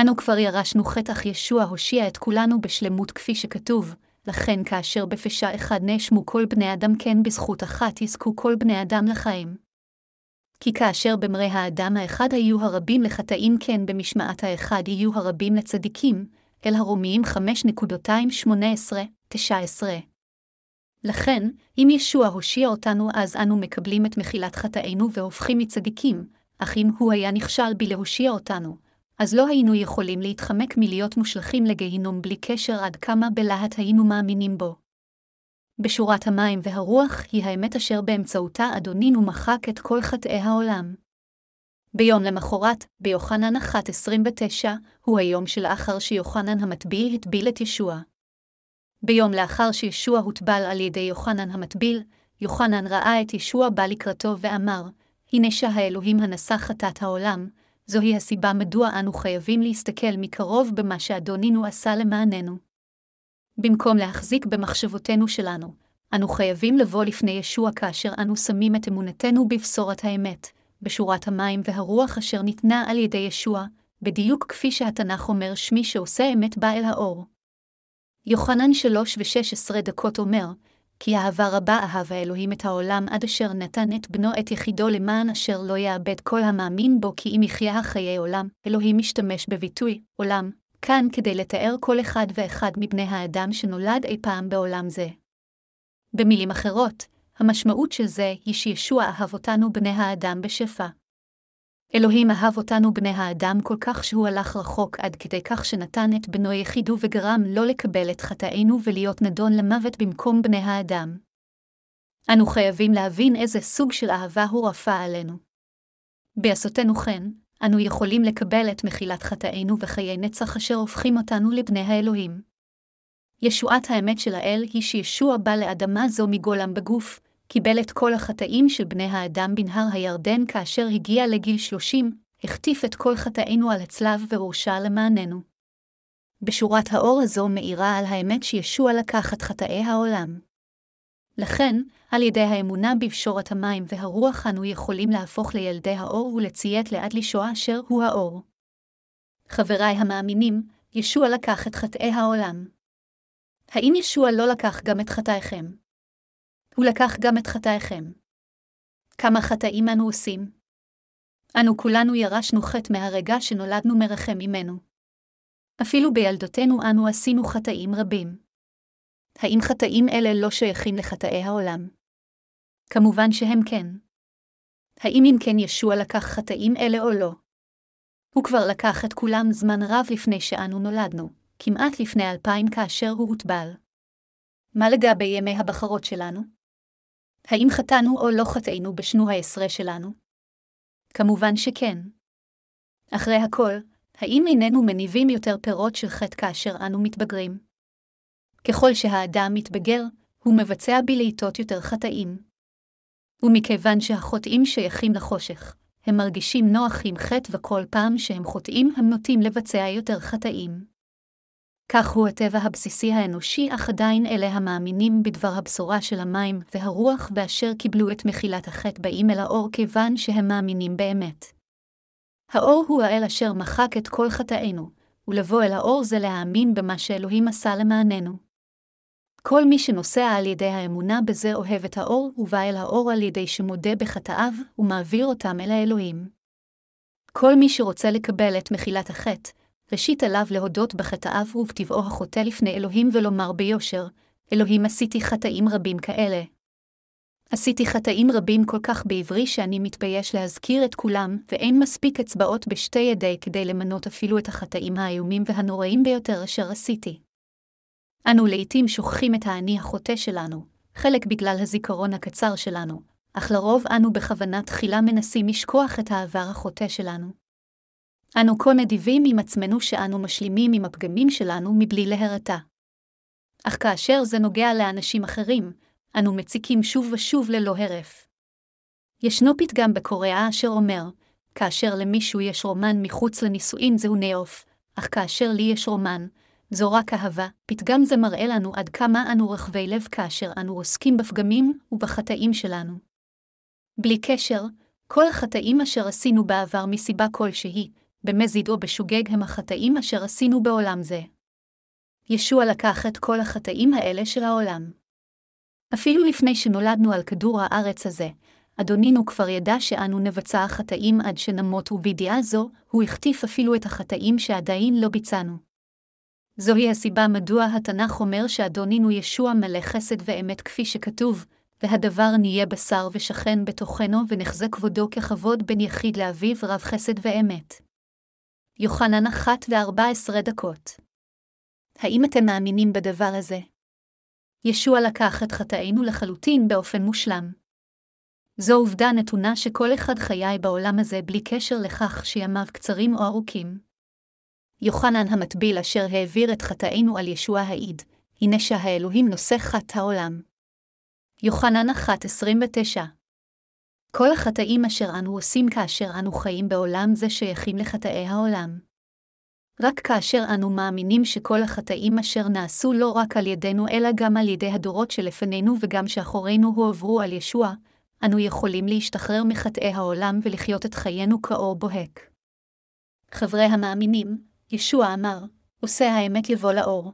אנו כבר ירשנו חטא, אך ישוע הושיע את כולנו בשלמות כפי שכתוב, לכן כאשר בפשע אחד נאשמו כל בני אדם כן בזכות אחת יזכו כל בני אדם לחיים. כי כאשר במראה האדם האחד היו הרבים לחטאים כן במשמעת האחד יהיו הרבים לצדיקים, אל הרומיים 5:18-19. לכן, אם ישוע הושיע אותנו אז אנו מקבלים את מחילת חטאינו והופכים מצדיקים, אך אם הוא היה נכשל בלהושיע אותנו, אז לא היינו יכולים להתחמק מלהיות מושלכים לגיהינום בלי קשר עד כמה בלהט היינו מאמינים בו. בשורת המים והרוח היא האמת אשר באמצעותה אדונינו מחק את כל חטאי העולם. ביום למחרת, ביוחנן 1:29, הוא היום שלאחר שיוחנן המטביל הטביל את ישוע. ביום לאחר שישוע הוטבל על ידי יוחנן המטביל, יוחנן ראה את ישוע בא לקראתו ואמר, הנה שהאלוהים הנשא חטאת העולם, זוהי הסיבה מדוע אנו חייבים להסתכל מקרוב במה שאדונינו עשה למעננו. במקום להחזיק במחשבותינו שלנו, אנו חייבים לבוא לפני ישוע כאשר אנו שמים את אמונתנו בבשורת האמת, בשורת המים והרוח אשר ניתנה על ידי ישוע, בדיוק כפי שהתנ"ך אומר שמי שעושה אמת בא אל האור. יוחנן 3:16 אומר, כי אהבה רבה אהב האלוהים את העולם עד אשר נתן את בנו את יחידו למען אשר לא יאבד כל המאמין בו כי אם יחיה חיי עולם. אלוהים משתמש בביטוי עולם כאן כדי לתאר כל אחד ואחד מבני האדם שנולד אי פעם בעולם זה. במילים אחרות, המשמעות של זה היא שישוע אהב אותנו בני האדם בשפע. אלוהים אהב אותנו בני האדם כל כך שהוא הלך רחוק עד כדי כך שנתן את בנו יחידו וגרם לא לקבל את חטאינו ולהיות נדון למוות במקום בני האדם. אנו חייבים להבין איזה סוג של אהבה הוא רפא עלינו. בעשותנו כן, אנו יכולים לקבל את מחילת חטאינו וחיי נצח אשר הופכים אותנו לבני האלוהים. ישועת האמת של האל היא שישוע בא לאדמה זו מגולם בגוף, קיבל את כל החטאים של בני האדם בנהר הירדן כאשר הגיע לגיל 30, החטיף את כל חטאינו על הצלב והורשע למעננו. בשורת האור הזו מאירה על האמת שישוע לקח את חטאי העולם. לכן, על ידי האמונה בפשורת המים והרוח אנו יכולים להפוך לילדי האור ולציית לעד לישוע אשר הוא האור. חבריי המאמינים, ישוע לקח את חטאי העולם. האם ישוע לא לקח גם את חטאיכם? הוא לקח גם את חטאיכם. כמה חטאים אנו עושים? אנו כולנו ירשנו חטא מהרגע שנולדנו מרחם ממנו. אפילו בילדותנו אנו עשינו חטאים רבים. האם חטאים אלה לא שייכים לחטאי העולם? כמובן שהם כן. האם אם כן ישוע לקח חטאים אלה או לא? הוא כבר לקח את כולם זמן רב לפני שאנו נולדנו, כמעט לפני 2000 כאשר הוא הוטבל. מה לגבי ימי הבחרות שלנו? האם חטאנו או לא חטאינו בשנו העשרה שלנו? כמובן שכן. אחרי הכל, האם איננו מניבים יותר פירות של חטא כאשר אנו מתבגרים? ככל שהאדם מתבגר, הוא מבצע בלעיתות יותר חטאים. ומכיוון שהחוטאים שייכים לחושך, הם מרגישים נוח עם חטא וכל פעם שהם חוטאים הם נוטים לבצע יותר חטאים. כך הוא הטבע הבסיסי האנושי, אך עדיין אלה המאמינים בדבר הבשורה של המים והרוח באשר קיבלו את מחילת החטא באים אל האור כיוון שהם מאמינים באמת. האור הוא האל אשר מחק את כל חטאינו, ולבוא אל האור זה להאמין במה שאלוהים עשה למעננו. כל מי שנוסע על ידי האמונה בזה אוהב את האור ובא אל האור על ידי שמודה בחטאיו ומעביר אותם אל האלוהים. כל מי שרוצה לקבל את מחילת החטא, ראשית עליו להודות בחטאיו ובטבעו החוטא לפני אלוהים ולומר ביושר, אלוהים עשיתי חטאים רבים כאלה. עשיתי חטאים רבים כל כך בעברי שאני מתבייש להזכיר את כולם, ואין מספיק אצבעות בשתי ידי כדי למנות אפילו את החטאים האיומים והנוראים ביותר אשר עשיתי. אנו לעתים שוכחים את האני החוטא שלנו, חלק בגלל הזיכרון הקצר שלנו, אך לרוב אנו בכוונה תחילה מנסים לשכוח את העבר החוטא שלנו. אנו כה נדיבים עם עצמנו שאנו משלימים עם הפגמים שלנו מבלי להירתע. אך כאשר זה נוגע לאנשים אחרים, אנו מציקים שוב ושוב ללא הרף. ישנו פתגם בקוריאה אשר אומר, כאשר למישהו יש רומן מחוץ לנישואין זהו נאוף, אך כאשר לי יש רומן, זו רק אהבה. פתגם זה מראה לנו עד כמה אנו רחבי לב כאשר אנו עוסקים בפגמים ובחטאים שלנו. בלי קשר, כל החטאים אשר עשינו בעבר מסיבה כלשהי, במזיד או בשוגג הם החטאים אשר עשינו בעולם זה. ישוע לקח את כל החטאים האלה של העולם. אפילו לפני שנולדנו על כדור הארץ הזה, אדונינו כבר ידע שאנו נבצע חטאים עד שנמות ובידיעה זו, הוא הכתיף אפילו את החטאים שעדיין לא ביצענו. זוהי הסיבה מדוע התנ"ך אומר שאדונינו ישוע מלא חסד ואמת כפי שכתוב, והדבר נהיה בשר ושכן בתוכנו ונחזה כבודו ככבוד בין יחיד לאביו רב חסד ואמת. יוחנן 1:14. האם אתם מאמינים בדבר הזה? ישוע לקח את חטאינו לחלוטין באופן מושלם. זו עובדה נתונה שכל אחד חי בעולם הזה בלי קשר לכך שימיו קצרים או ארוכים. יוחנן המטביל אשר העביר את חטאינו על ישוע העיד, הנה שהאלוהים נושא חטא העולם. יוחנן 1:29. כל החטאים אשר אנו עושים כאשר אנו חיים בעולם זה שייכים לחטאי העולם. רק כאשר אנו מאמינים שכל החטאים אשר נעשו לא רק על ידינו אלא גם על ידי הדורות שלפנינו וגם שאחורינו הועברו על ישוע, אנו יכולים להשתחרר מחטאי העולם ולחיות את חיינו כאור בוהק. חברי המאמינים, ישוע אמר, עושה האמת יבוא לאור.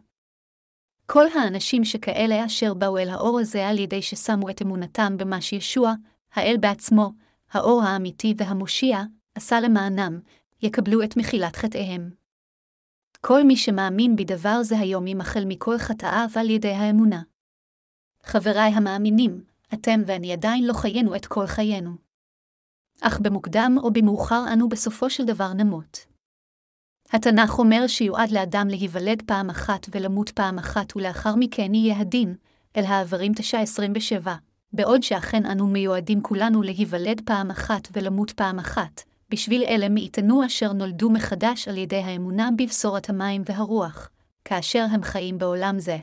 כל האנשים שכאלה אשר באו אל האור הזה על ידי ששמו את אמונתם במה שישוע, האל בעצמו, האור האמיתי והמושיע, עשה למענם, יקבלו את מחילת חטאיהם. כל מי שמאמין בדבר זה היום ימחל מכל חטאיו על ידי האמונה. חבריי המאמינים, אתם ואני עדיין לא חיינו את כל חיינו. אך במוקדם או במאוחר אנו בסופו של דבר נמות. התנ"ך אומר שיועד לאדם להיוולד פעם אחת ולמות פעם אחת ולאחר מכן יהיה הדין, אל העברים 9:27, בעוד שאכן אנו מיועדים כולנו להיוולד פעם אחת ולמות פעם אחת. בשביל אלה מאיתנו אשר נולדו מחדש על ידי האמונה בבשורת המים והרוח, כאשר הם חיים בעולם זה.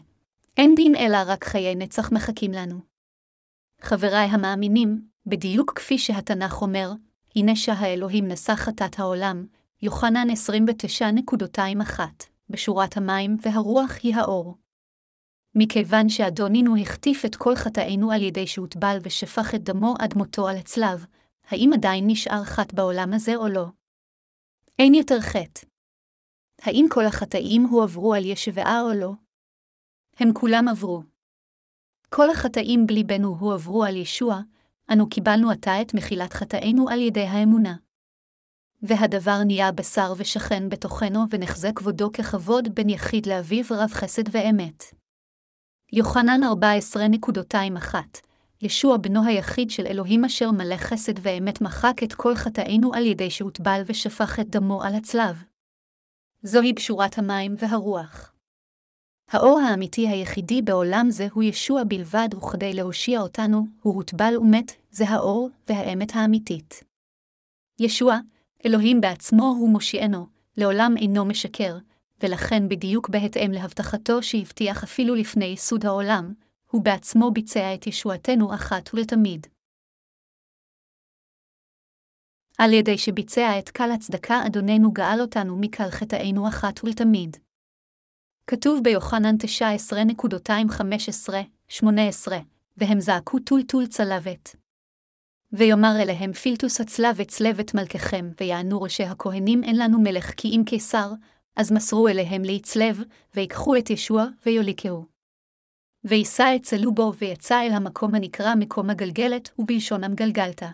אין דין אלא רק חיי נצח מחכים לנו. חבריי המאמינים, בדיוק כפי שהתנ"ך אומר, הנה שהאלוהים נשא חטאת העולם, יוחנן 29:21, בשורת המים והרוח היא האור. מכיוון שאדונינו החטיף את כל חטאינו על ידי שהוטבל ושפך את דמו עד מותו על הצלב, האם עדיין נשאר חטא בעולם הזה או לא? אין יותר חטא. האם כל החטאים הועברו על ישבעה או לא? הם כולם עברו. כל החטאים בלי בנו הועברו על ישוע, אנו קיבלנו עתה את מחילת חטאינו על ידי האמונה. והדבר נהיה בשר ושכן בתוכנו ונחזה כבודו ככבוד בין יחיד לאביו רב חסד ואמת. יוחנן 14.21 ישוע בנו היחיד של אלוהים אשר מלא חסד ואמת מחק את כל חטאינו על ידי שהוטבל ושפך את דמו על הצלב. זוהי בשורת המים והרוח. האור האמיתי היחידי בעולם זה הוא ישוע בלבד, וכדי להושיע אותנו הוא הוטבל ומת. זה האור והאמת האמיתית. ישוע, אלוהים בעצמו, הוא מושיענו, לעולם אינו משקר, ולכן בדיוק בהתאם להבטחתו שהבטיח אפילו לפני ייסוד העולם, הוא בעצמו ביצע את ישועתנו אחת ולתמיד. על ידי שביצע את קל הצדקה אדוננו גאל אותנו מקל חטאינו אחת ולתמיד. כתוב ביוחנן 19:15-18, והם זעקו טול טול צלבת. ויאמר אליהם פילטוס הצלבת צלבת מלככם, ויענו ראשי הכהנים אין לנו מלך כי אם קיסר, אז מסרו אליהם להצלב, ויקחו את ישוע ויוליקהו. וישא אצלו בו ויצא אל המקום הנקרא מקום הגלגלת, ובלשונם גלגלתה.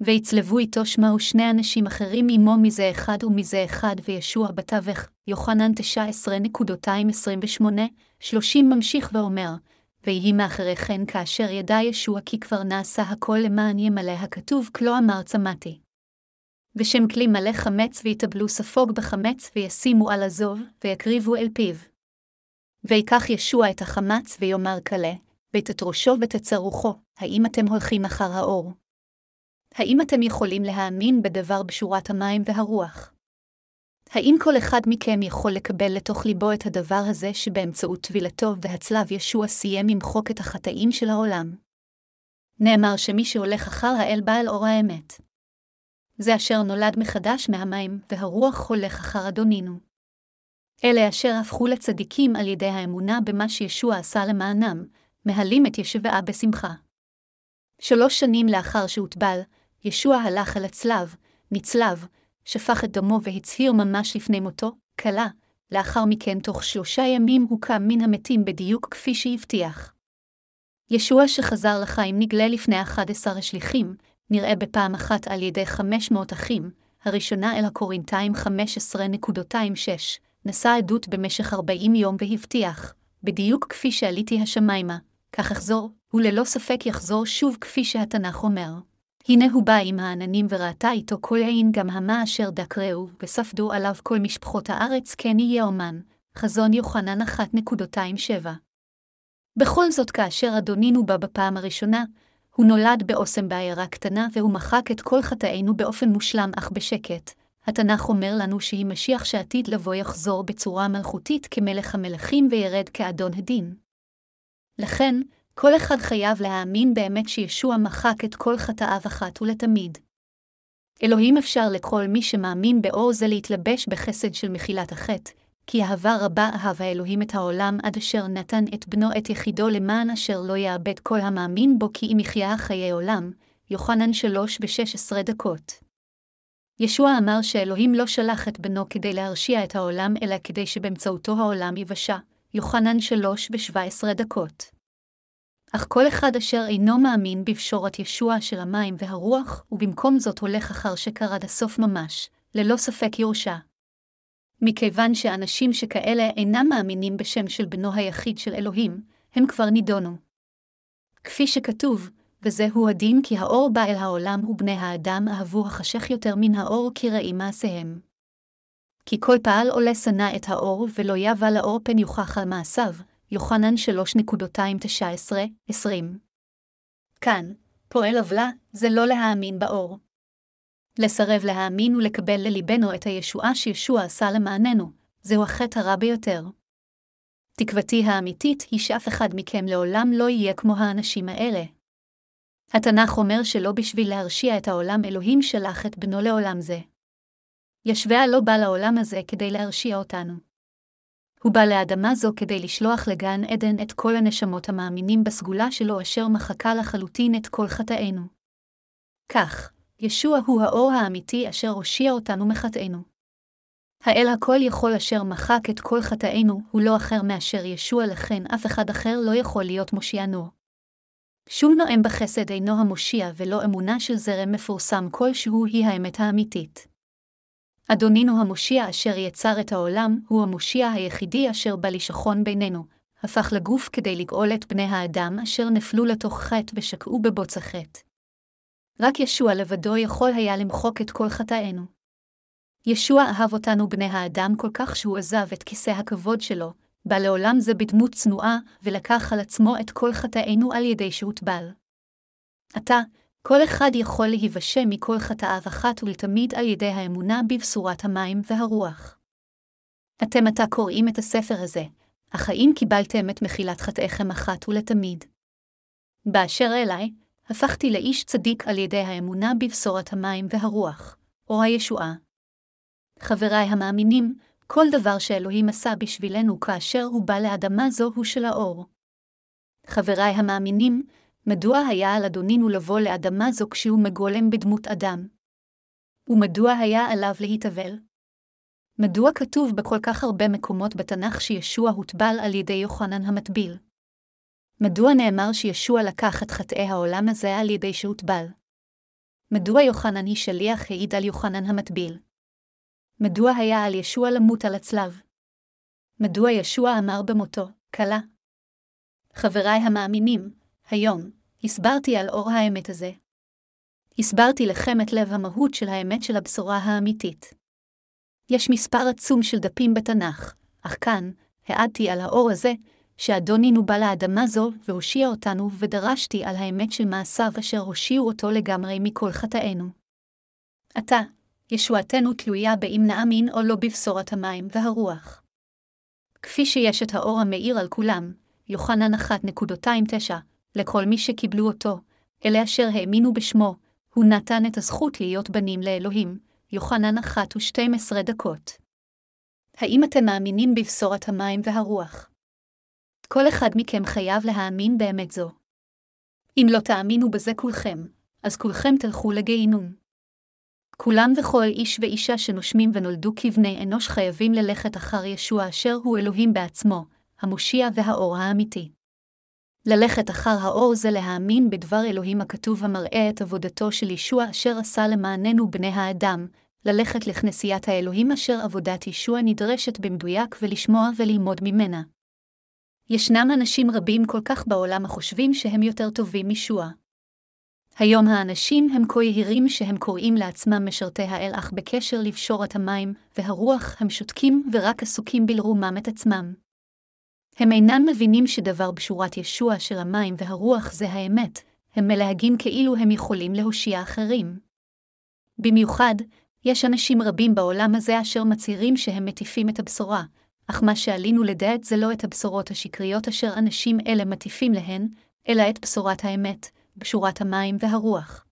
ויצלבו איתו שמעו שני אנשים אחרים עמו מזה אחד ומזה אחד וישוע בתווך. יוחנן 19:28-30 ממשיך ואומר, ויהי מאחרי כן כאשר ידע ישוע כי כבר נעשה הכל למען ימלא הכתוב, כלא אמר צמאתי. ושם כלי מלא חמץ ויתבלו ספוג בחמץ וישימו על הזוב ויקריבו אל פיו. ויקח ישוע את החמץ ויאמר כלה, ואת ראשו ותצרוכו, האם אתם הולכים אחר האור? האם אתם יכולים להאמין בדבר בשורת המים והרוח? האם כל אחד מכם יכול לקבל לתוך ליבו את הדבר הזה שבאמצעות טבילתו והצלב ישוע סיים למחוק את החטאים של העולם? נאמר שמי שהולך אחר האל בא אל אור האמת. זה אשר נולד מחדש מהמים והרוח הולך אחר אדונינו. אלה אשר הפכו לצדיקים על ידי האמונה במה שישוע עשה למענם, מהלים את ישבעה בשמחה. 3 שנים לאחר שהוטבל, ישוע הלך על הצלב, נצלב, שפך את דמו והצהיר ממש לפני מותו, קלה, לאחר מכן תוך 3 ימים הוא קם מן המתים בדיוק כפי שהבטיח. ישוע שחזר לחיים נגלה לפני 11 השליחים, נראה בפעם אחת על ידי 500 אחים, הראשונה אל הקורינתיים 15:6, נשא עדות במשך 40 יום והבטיח, בדיוק כפי שעליתי השמיימה, כך אחזור, הוא ללא ספק יחזור שוב כפי שהתנ"ך אומר. הנה הוא בא עם העננים וראתה איתו כל העין גם המה אשר דקראו, וספדו עליו כל משפחות הארץ כן יהיה אומן. חזון יוחנן 1:7. בכל זאת כאשר אדונינו בא בפעם הראשונה, הוא נולד באוסם בעיירה קטנה והוא מחק את כל חטאינו באופן מושלם אך בשקט. התנ"ך אומר לנו שהיא משיח שעתיד לבוא יחזור בצורה מלכותית כמלך המלכים וירד כאדון הדין. לכן, כל אחד חייב להאמין באמת שישוע מחק את כל חטאיו אחת ולתמיד. אלוהים אפשר לכל מי שמאמין באור זה להתלבש בחסד של מחילת החטא, כי אהבה רבה אהב האלוהים את העולם עד אשר נתן את בנו את יחידו למען אשר לא יאבד כל המאמין בו כי אם יחיה חיי עולם. יוחנן 3:16. ישוע אמר שאלוהים לא שלח את בנו כדי להרשיע את העולם אלא כדי שבאמצעותו העולם יבשה. יוחנן 3:17. אך כל אחד אשר אינו מאמין בבשורת ישוע של המים והרוח, ובמקום זאת הולך אחר שקר עד הסוף ממש, ללא ספק יורשע. מכיוון שאנשים שכאלה אינם מאמינים בשם של בנו היחיד של אלוהים, הם כבר נידונו. כפי שכתוב, וזהו הדין כי האור בא אל העולם ובני האדם אהבו החשך יותר מן האור כי רעים מעשיהם. כי כל פעל עולה שנא את האור ולא יבא לאור פן יוכח על מעשיו. יוחנן 3:19-20. כאן, פועל עוולה זה לא להאמין באור. לסרב להאמין ולקבל לליבנו את הישועה שישוע עשה למעננו, זהו החטא הרע ביותר. תקוותי האמיתית היא שאף אחד מכם לעולם לא יהיה כמו האנשים האלה. התנ"ך אומר שלא בשביל להרשיע את העולם אלוהים שלח את בנו לעולם זה. ישוע לא בא לעולם הזה כדי להרשיע אותנו. הוא בא לאדמה זו כדי לשלוח לגן עדן את כל הנשמות המאמינים בסגולה שלו אשר מחקה לחלוטין את כל חטאינו. כך, ישוע הוא האור האמיתי אשר הושיע אותנו מחטאינו. האל הכל יכול אשר מחק את כל חטאינו הוא לא אחר מאשר ישוע לכן אף אחד אחר לא יכול להיות מושיענו. שום נועם בחסד אינו המושיע ולא אמונה של זרם מפורסם כלשהו היא האמת האמיתית. אדונינו המושיע אשר יצר את העולם הוא המושיע היחידי אשר בא לשכון בינינו, הפך לגוף כדי לגאול את בני האדם אשר נפלו לתוך חטא ושקעו בבוץ החטא. רק ישוע לבדו יכול היה למחוק את כל חטאינו. ישוע אהב אותנו בני האדם כל כך שהוא עזב את כיסא הכבוד שלו, בא לעולם זה בדמות צנועה ולקח על עצמו את כל חטאינו על ידי שהוטבל. אתה, כל אחד יכול להיוושע מכל חטאיו אחת ולתמיד על ידי האמונה בבשורת המים והרוח. אתם עתה קוראים את הספר הזה, אך האם קיבלתם את מחילת חטאיכם אחת ולתמיד? באשר אליי, הפכתי לאיש צדיק על ידי האמונה בבשורת המים והרוח, או הישועה. חבריי המאמינים, כל דבר שאלוהים עשה בשבילנו כאשר הוא בא לאדמה זו הוא של האור. חבריי המאמינים, מדוע היה על אדונינו לבוא לאדמה זו כשהוא מגולם בדמות אדם? ומדוע היה עליו להתאבל? מדוע כתוב בכל כך הרבה מקומות בתנ"ך שישוע הוטבל על ידי יוחנן המטביל? מדוע נאמר שישוע לקח את חטאי העולם הזה על ידי שהוטבל? מדוע יוחנן היא שליח העיד על יוחנן המטביל? מדוע היה על ישוע למות על הצלב? מדוע ישוע אמר במותו, קלה? חבריי המאמינים, היום, הסברתי על אור האמת הזה. הסברתי לכם את לב המהות של האמת של הבשורה האמיתית. יש מספר עצום של דפים בתנ"ך, אך כאן, העדתי על האור הזה, שאדונינו בא לאדמה זו והושיע אותנו ודרשתי על האמת של מעשיו אשר הושיעו אותו לגמרי מכל חטאינו. אתה, ישועתנו תלויה באם נאמין או לא בבשורת המים והרוח. כפי שיש את האור המאיר על כולם, יוחנן 1:29, לכל מי שקיבלו אותו, אלה אשר האמינו בשמו, הוא נתן את הזכות להיות בנים לאלוהים, יוחנן 1:12. האם אתם מאמינים בבשורת המים והרוח? כל אחד מכם חייב להאמין באמת זו. אם לא תאמינו בזה כולכם, אז כולכם תלכו לגיהינום. כולם וכל איש ואישה שנושמים ונולדו כבני אנוש חייבים ללכת אחר ישוע אשר הוא אלוהים בעצמו, המושיע והאור האמיתי. ללכת אחר האור זה להאמין בדבר אלוהים הכתוב המראה את עבודתו של ישוע אשר עשה למעננו בני האדם, ללכת לכנסיית האלוהים אשר עבודת ישוע נדרשת במדויק ולשמוע וללמוד ממנה. ישנם אנשים רבים כל כך בעולם החושבים שהם יותר טובים מישוע. היום האנשים הם כה יהירים שהם קוראים לעצמם משרתי האל אך בקשר לבשורת המים והרוח הם שותקים ורק עסוקים בלרומם את עצמם. הם אינם מבינים שדבר בשורת ישוע של המים והרוח זה האמת, הם מלהגים כאילו הם יכולים להושיע אחרים. במיוחד, יש אנשים רבים בעולם הזה אשר מצהירים שהם מטיפים את הבשורה, אך מה שעלינו לדעת זה לא את הבשורות השקריות אשר אנשים אלה מטיפים להן, אלא את בשורת האמת, בשורת המים והרוח.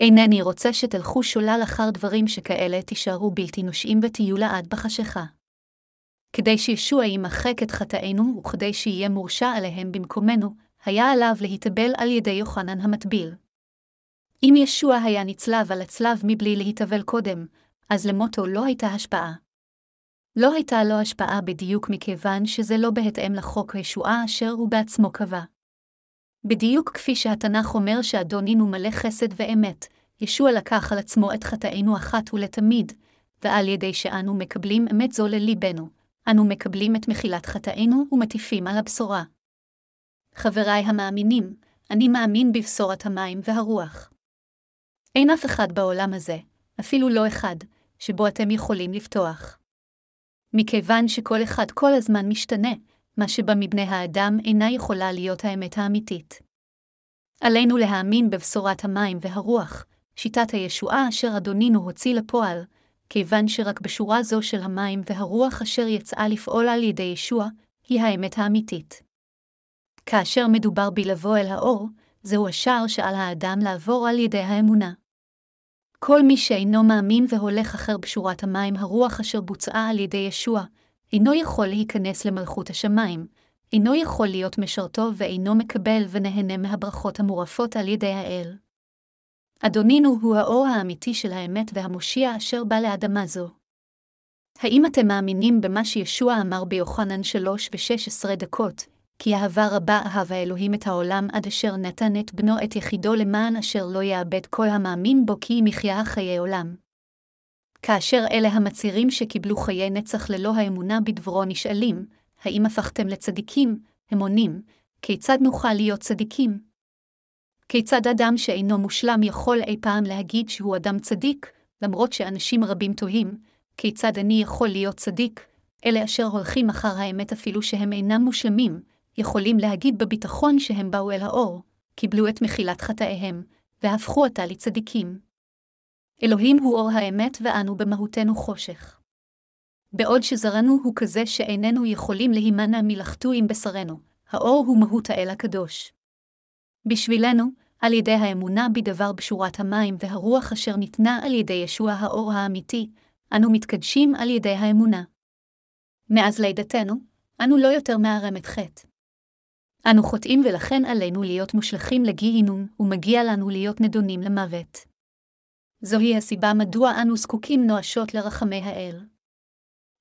אינני רוצה שתלכו שולל אחר דברים שכאלה תישארו בלתי נושאים ותהיו לעד בחשיכה. כדי שישוע ימחק את חטאינו וכדי שיהיה מורשע עליהם במקומנו, היה עליו להתאבל על ידי יוחנן המטביל. אם ישוע היה נצלב על הצלב מבלי להתאבל קודם, אז למותו לא הייתה השפעה. לא הייתה לו השפעה בדיוק מכיוון שזה לא בהתאם לחוק הישועה אשר הוא בעצמו קבע. בדיוק כפי שהתנ"ך אומר שאדונינו מלא חסד ואמת, ישוע לקח על עצמו את חטאינו אחת ולתמיד, ועל ידי שאנו מקבלים אמת זו לליבנו, אנו מקבלים את מחילת חטאינו ומטיפים על הבשורה. חבריי המאמינים, אני מאמין בבשורת המים והרוח. אין אף אחד בעולם הזה, אפילו לא אחד, שבו אתם יכולים לפתוח. מכיוון שכל אחד כל הזמן משתנה, מה שבא מבני האדם אינה יכולה להיות האמת האמיתית. עלינו להאמין בבשורת המים והרוח, שיטת הישועה אשר אדונינו הוציא לפועל, כיוון שרק בשורה זו של המים והרוח אשר יצאה לפעול על ידי ישוע, היא האמת האמיתית. כאשר מדובר בלבוא אל האור, זהו השער שעל האדם לעבור על ידי האמונה. כל מי שאינו מאמין והולך אחר בשורת המים הרוח אשר בוצעה על ידי ישוע, אינו יכול להיכנס למלכות השמיים, אינו יכול להיות משרתו ואינו מקבל ונהנה מהברכות המורפות על ידי האל. אדונינו הוא האור האמיתי של האמת והמושיע אשר בא לאדמה זו. האם אתם מאמינים במה שישוע אמר ביוחנן 3:16, כי אהבה רבה אהב האלוהים את העולם עד אשר נתן את בנו את יחידו למען אשר לא יאבד כל המאמין בו כי יחיה חיי עולם. כאשר אלה המצהירים שקיבלו חיי נצח ללא האמונה בדברו נשאלים, האם הפכתם לצדיקים? הם עונים, כיצד נוכל להיות צדיקים? כיצד אדם שאינו מושלם יכול אי פעם להגיד שהוא אדם צדיק, למרות שאנשים רבים תוהים, כיצד אני יכול להיות צדיק? אלה אשר הולכים אחר האמת אפילו שהם אינם מושלמים, יכולים להגיד בביטחון שהם באו אל האור, קיבלו את מחילת חטאיהם, והפכו אותה לצדיקים. אלוהים הוא אור האמת ואנו במהותנו חושך. בעוד שזרנו הוא כזה שאיננו יכולים להימנע מלחטוא עם בשרנו, האור הוא מהות האל הקדוש. בשבילנו, על ידי האמונה בדבר בשורת המים והרוח אשר ניתנה על ידי ישוע האור האמיתי, אנו מתקדשים על ידי האמונה. מאז לידתנו, אנו לא יותר מערמת חטא. אנו חוטאים ולכן עלינו להיות מושלכים לגיהינום ומגיע לנו להיות נדונים למוות. זוהי הסיבה מדוע אנו זקוקים נואשות לרחמי האל.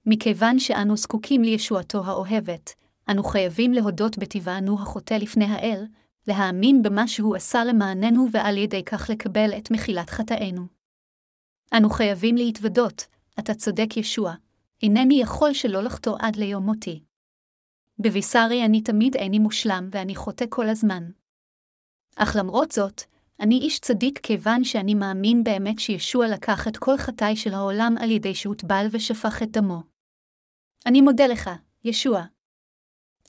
מכיוון שאנו זקוקים לישועתו האוהבת, אנו חייבים להודות בטבענו החוטא לפני האל, להאמין במה שהוא עשה למעננו ועל ידי כך לקבל את מחילת חטאינו. אנו חייבים להתוודות, אתה צודק ישוע, אינני יכול שלא לחטוא עד ליום מותי. בבישרי אני תמיד איני מושלם ואני חוטא כל הזמן. אך למרות זאת, אני איש צדיק כיוון שאני מאמין באמת שישוע לקח את כל חטאי של העולם על ידי שהוטבל ושפך את דמו. אני מודה לך, ישוע.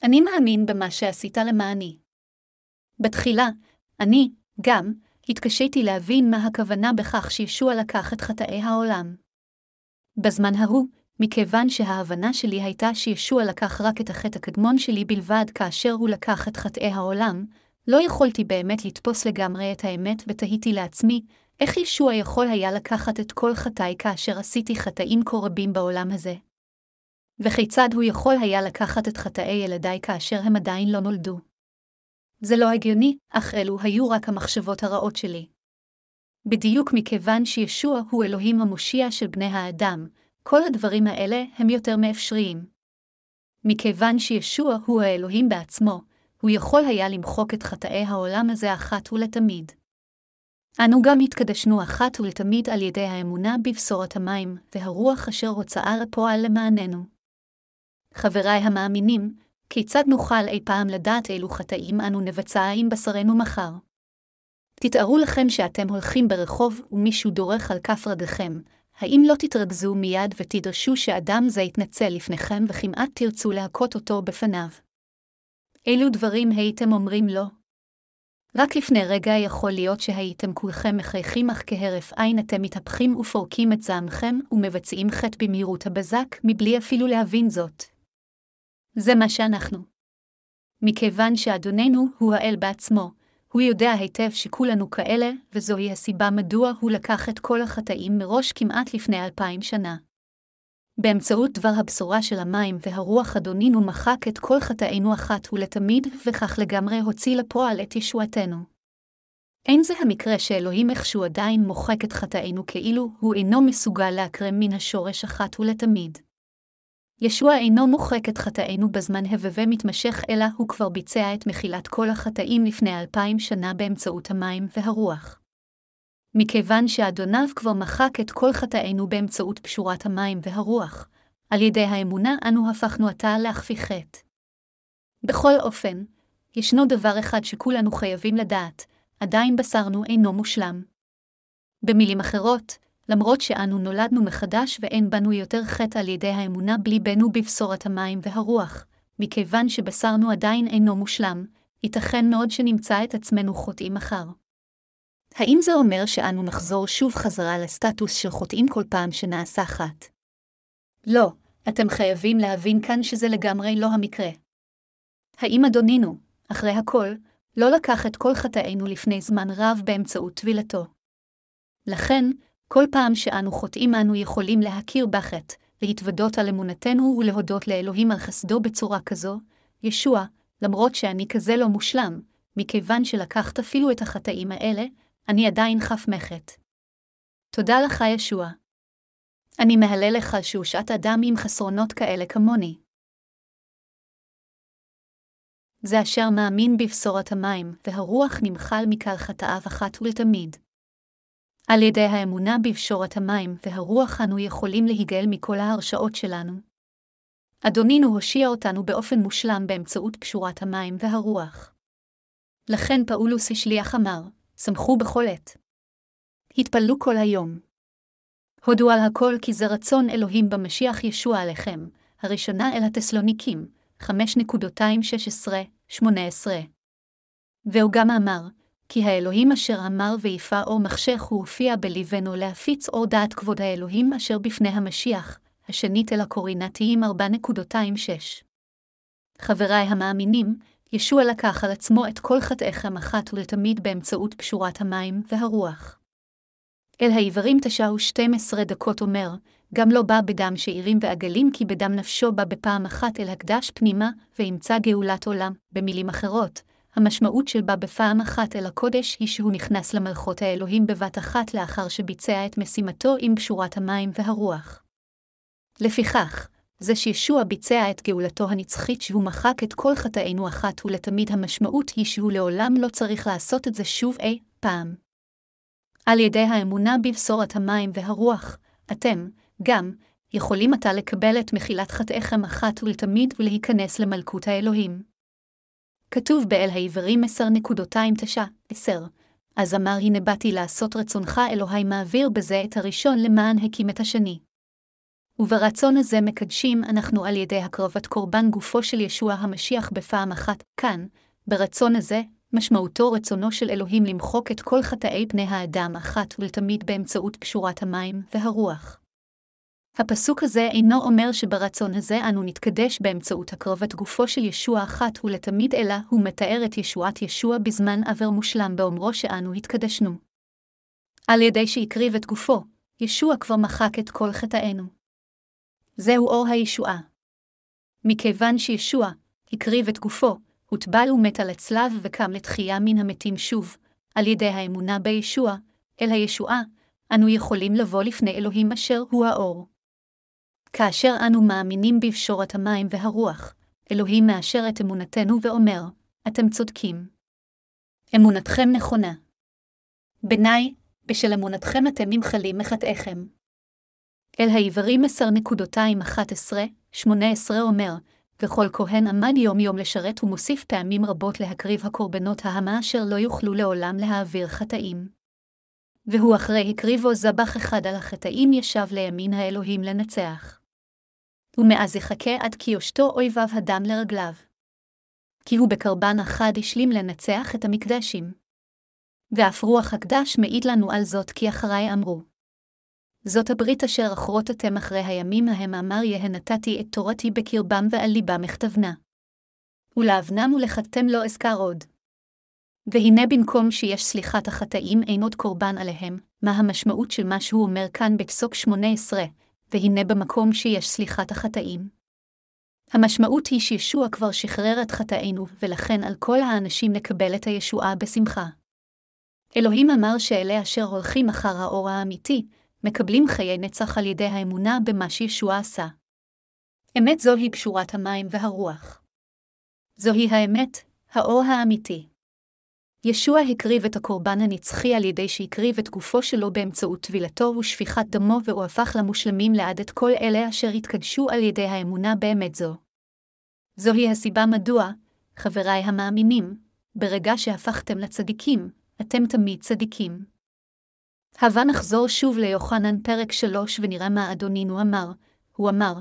אני מאמין במה שעשית למעני. בתחילה, אני, גם, התקשיתי להבין מה הכוונה בכך שישוע לקח את חטאי העולם. בזמן ההוא, מכיוון שההבנה שלי הייתה שישוע לקח רק את החטא הקדמון שלי בלבד כאשר הוא לקח את חטאי העולם, לא יכולתי באמת לתפוס לגמרי את האמת ותהיתי לעצמי, איך ישוע יכול היה לקחת את כל חטאי כאשר עשיתי חטאים כה רבים בעולם הזה? וכיצד הוא יכול היה לקחת את חטאי ילדיי כאשר הם עדיין לא נולדו? זה לא הגיוני, אך אלו היו רק המחשבות הרעות שלי. בדיוק מכיוון שישוע הוא אלוהים המושיע של בני האדם, כל הדברים האלה הם יותר מאפשריים. מכיוון שישוע הוא האלוהים בעצמו, הוא יכול היה למחוק את חטאי העולם הזה אחת ולתמיד. אנו גם התקדשנו אחת ולתמיד על ידי האמונה בבשורת המים, והרוח אשר הוצאה לפועל למעננו. חבריי המאמינים, כיצד נוכל אי פעם לדעת אילו חטאים אנו נבצע עם בשרנו מחר? תתארו לכם שאתם הולכים ברחוב ומישהו דורך על כף רגליכם, האם לא תתרגזו מיד ותדרשו שאדם זה יתנצל לפניכם וכמעט תרצו להכות אותו בפניו? אילו דברים הייתם אומרים לו? רק לפני רגע יכול להיות שהייתם כולכם מחייכים אך כהרף עין אתם מתהפכים ופורקים את זעמכם ומבצעים חטא במהירות הבזק מבלי אפילו להבין זאת. זה מה שאנחנו. מכיוון שאדוננו הוא האל בעצמו, הוא יודע היטב שכולנו כאלה, וזוהי הסיבה מדוע הוא לקח את כל החטאים מראש כמעט לפני 2000 שנה. באמצעות דבר הבשורה של המים והרוח אדונינו מחק את כל חטאינו אחת ולתמיד, וכך לגמרי הוציא לפועל את ישועתנו. אין זה המקרה שאלוהים איכשהו עדיין מוחק את חטאינו כאילו הוא אינו מסוגל להקרם מן השורש אחת ולתמיד. ישוע אינו מוחק את חטאינו בזמן הבווה מתמשך אלא הוא כבר ביצע את מחילת כל החטאים לפני 2000 שנה באמצעות המים והרוח. מכיוון שאדוניו כבר מחק את כל חטאינו באמצעות פשורת המים והרוח, על ידי האמונה אנו הפכנו עתה להחפיא חטא. בכל אופן, ישנו דבר אחד שכולנו חייבים לדעת, עדיין בשרנו אינו מושלם. במילים אחרות, למרות שאנו נולדנו מחדש ואין בנו יותר חטא על ידי האמונה בליבנו בבשורת המים והרוח, מכיוון שבשרנו עדיין אינו מושלם, ייתכן מאוד שנמצא את עצמנו חוטאים מחר. האם זה אומר שאנו נחזור שוב חזרה לסטטוס של חוטאים כל פעם שנעשה חטא? לא, אתם חייבים להבין כאן שזה לגמרי לא המקרה. האם אדונינו, אחרי הכל, לא לקח את כל חטאינו לפני זמן רב באמצעות טבילתו? לכן, כל פעם שאנו חוטאים אנו יכולים להכיר בחטא, להתוודות על אמונתנו ולהודות לאלוהים על חסדו בצורה כזו, ישוע, למרות שאני כזה לא מושלם, מכיוון שלקחת אפילו את החטאים האלה, אני עדיין חף מחת. תודה לך, ישוע. אני מהלל לך שהושעת אדם עם חסרונות כאלה כמוני. זה אשר מאמין בבשורת המים, והרוח נמחל מקל חטאיו אחת ולתמיד. על ידי האמונה בבשורת המים והרוח אנו יכולים להיגאל מכל ההרשעות שלנו. אדונינו הושיע אותנו באופן מושלם באמצעות קשורת המים והרוח. לכן פאולוס השליח אמר, סמכו בכל עת. התפללו כל היום. הודו על הכל כי זה רצון אלוהים במשיח ישוע עליכם, הראשונה אל התסלוניקים, 5:16-18. והוא גם אמר, כי האלוהים אשר אמר ויפה אור מחשך הוא הופיע בליבנו להפיץ אור דעת כבוד האלוהים אשר בפני המשיח, השנית אל הקורינתיים 4:6. חבריי המאמינים, ישוע לקח על עצמו את כל חטאיכם אחת ולתמיד באמצעות קשורת המים והרוח. אל העברים 9:12 אומר, גם לא בא בדם שעירים ועגלים כי בדם נפשו בא בפעם אחת אל הקדש פנימה וימצא גאולת עולם, במילים אחרות. המשמעות של בא בפעם אחת אל הקודש היא שהוא נכנס למלכות האלוהים בבת אחת לאחר שביצע את משימתו עם קשורת המים והרוח. לפיכך, זה שישוע ביצע את גאולתו הנצחית שהוא מחק את כל חטאינו אחת ולתמיד המשמעות היא שהוא לעולם לא צריך לעשות את זה שוב אי פעם. על ידי האמונה בבשורת המים והרוח, אתם, גם, יכולים עתה לקבל את מחילת חטאיכם אחת ולתמיד ולהיכנס למלכות האלוהים. כתוב באל העברים 10:9-10, אז אמר הנה באתי לעשות רצונך אלוהי מעביר בזה את הראשון למען הקים את השני. וברצון הזה מקדשים אנחנו על ידי הקרבת קורבן גופו של ישוע המשיח בפעם אחת, כאן, ברצון הזה, משמעותו רצונו של אלוהים למחוק את כל חטאי פני האדם אחת ולתמיד באמצעות קשורת המים והרוח. הפסוק הזה אינו אומר שברצון הזה אנו נתקדש באמצעות הקרבת גופו של ישוע אחת ולתמיד אלא הוא מתאר את ישועת ישוע בזמן עבר מושלם באומרו שאנו התקדשנו. על ידי שהקריב את גופו, ישוע כבר מחק את כל חטאינו. זהו אור הישועה. מכיוון שישוע הקריב את גופו, הוטבל ומת על הצלב וקם לתחייה מן המתים שוב, על ידי האמונה בישוע, אל הישועה, אנו יכולים לבוא לפני אלוהים אשר הוא האור. כאשר אנו מאמינים בבשורת המים והרוח, אלוהים מאשר את אמונתנו ואומר, אתם צודקים. אמונתכם נכונה. בעיני, בשל אמונתכם אתם ממחלים מחטאיכם. אל העברים 10:11-18 אומר, וכל כהן עמד יום יום לשרת ומוסיף פעמים רבות להקריב הקורבנות ההמה אשר לא יוכלו לעולם להעביר חטאים. והוא אחרי הקריבו זבח אחד על החטאים ישב לימין האלוהים לנצח. ומאז יחכה עד כי יושתו אויביו הדם לרגליו. כי הוא בקרבן אחד השלים לנצח את המקדשים. ואף רוח הקדש מעיד לנו על זאת כי אחריי אמרו. זאת הברית אשר אחרותתם אחרי הימים ההם אמר יהא נתתי את תורתי בקרבם ועל ליבם אכתבנה. ולאבנם ולחטאתם לא אזכר עוד. והנה במקום שיש סליחת החטאים אין עוד קורבן עליהם, מה המשמעות של מה שהוא אומר כאן בפסוק 18, והנה במקום שיש סליחת החטאים. המשמעות היא שישוע כבר שחרר את חטאינו, ולכן על כל האנשים לקבל את הישועה בשמחה. אלוהים אמר שאלה אשר הולכים אחר האור האמיתי, מקבלים חיי נצח על ידי האמונה במה שישוע עשה. אמת זו היא קשורת המים והרוח. זוהי האמת, האור האמיתי. ישוע הקריב את הקורבן הנצחי על ידי שהקריב את גופו שלו באמצעות טבילתו ושפיכת דמו והוא הפך למושלמים לעד את כל אלה אשר התקדשו על ידי האמונה באמת זו. זוהי הסיבה מדוע, חבריי המאמינים, ברגע שהפכתם לצדיקים, אתם תמיד צדיקים. הבה נחזור שוב ליוחנן פרק 3 ונראה מה אדונינו אמר. הוא אמר,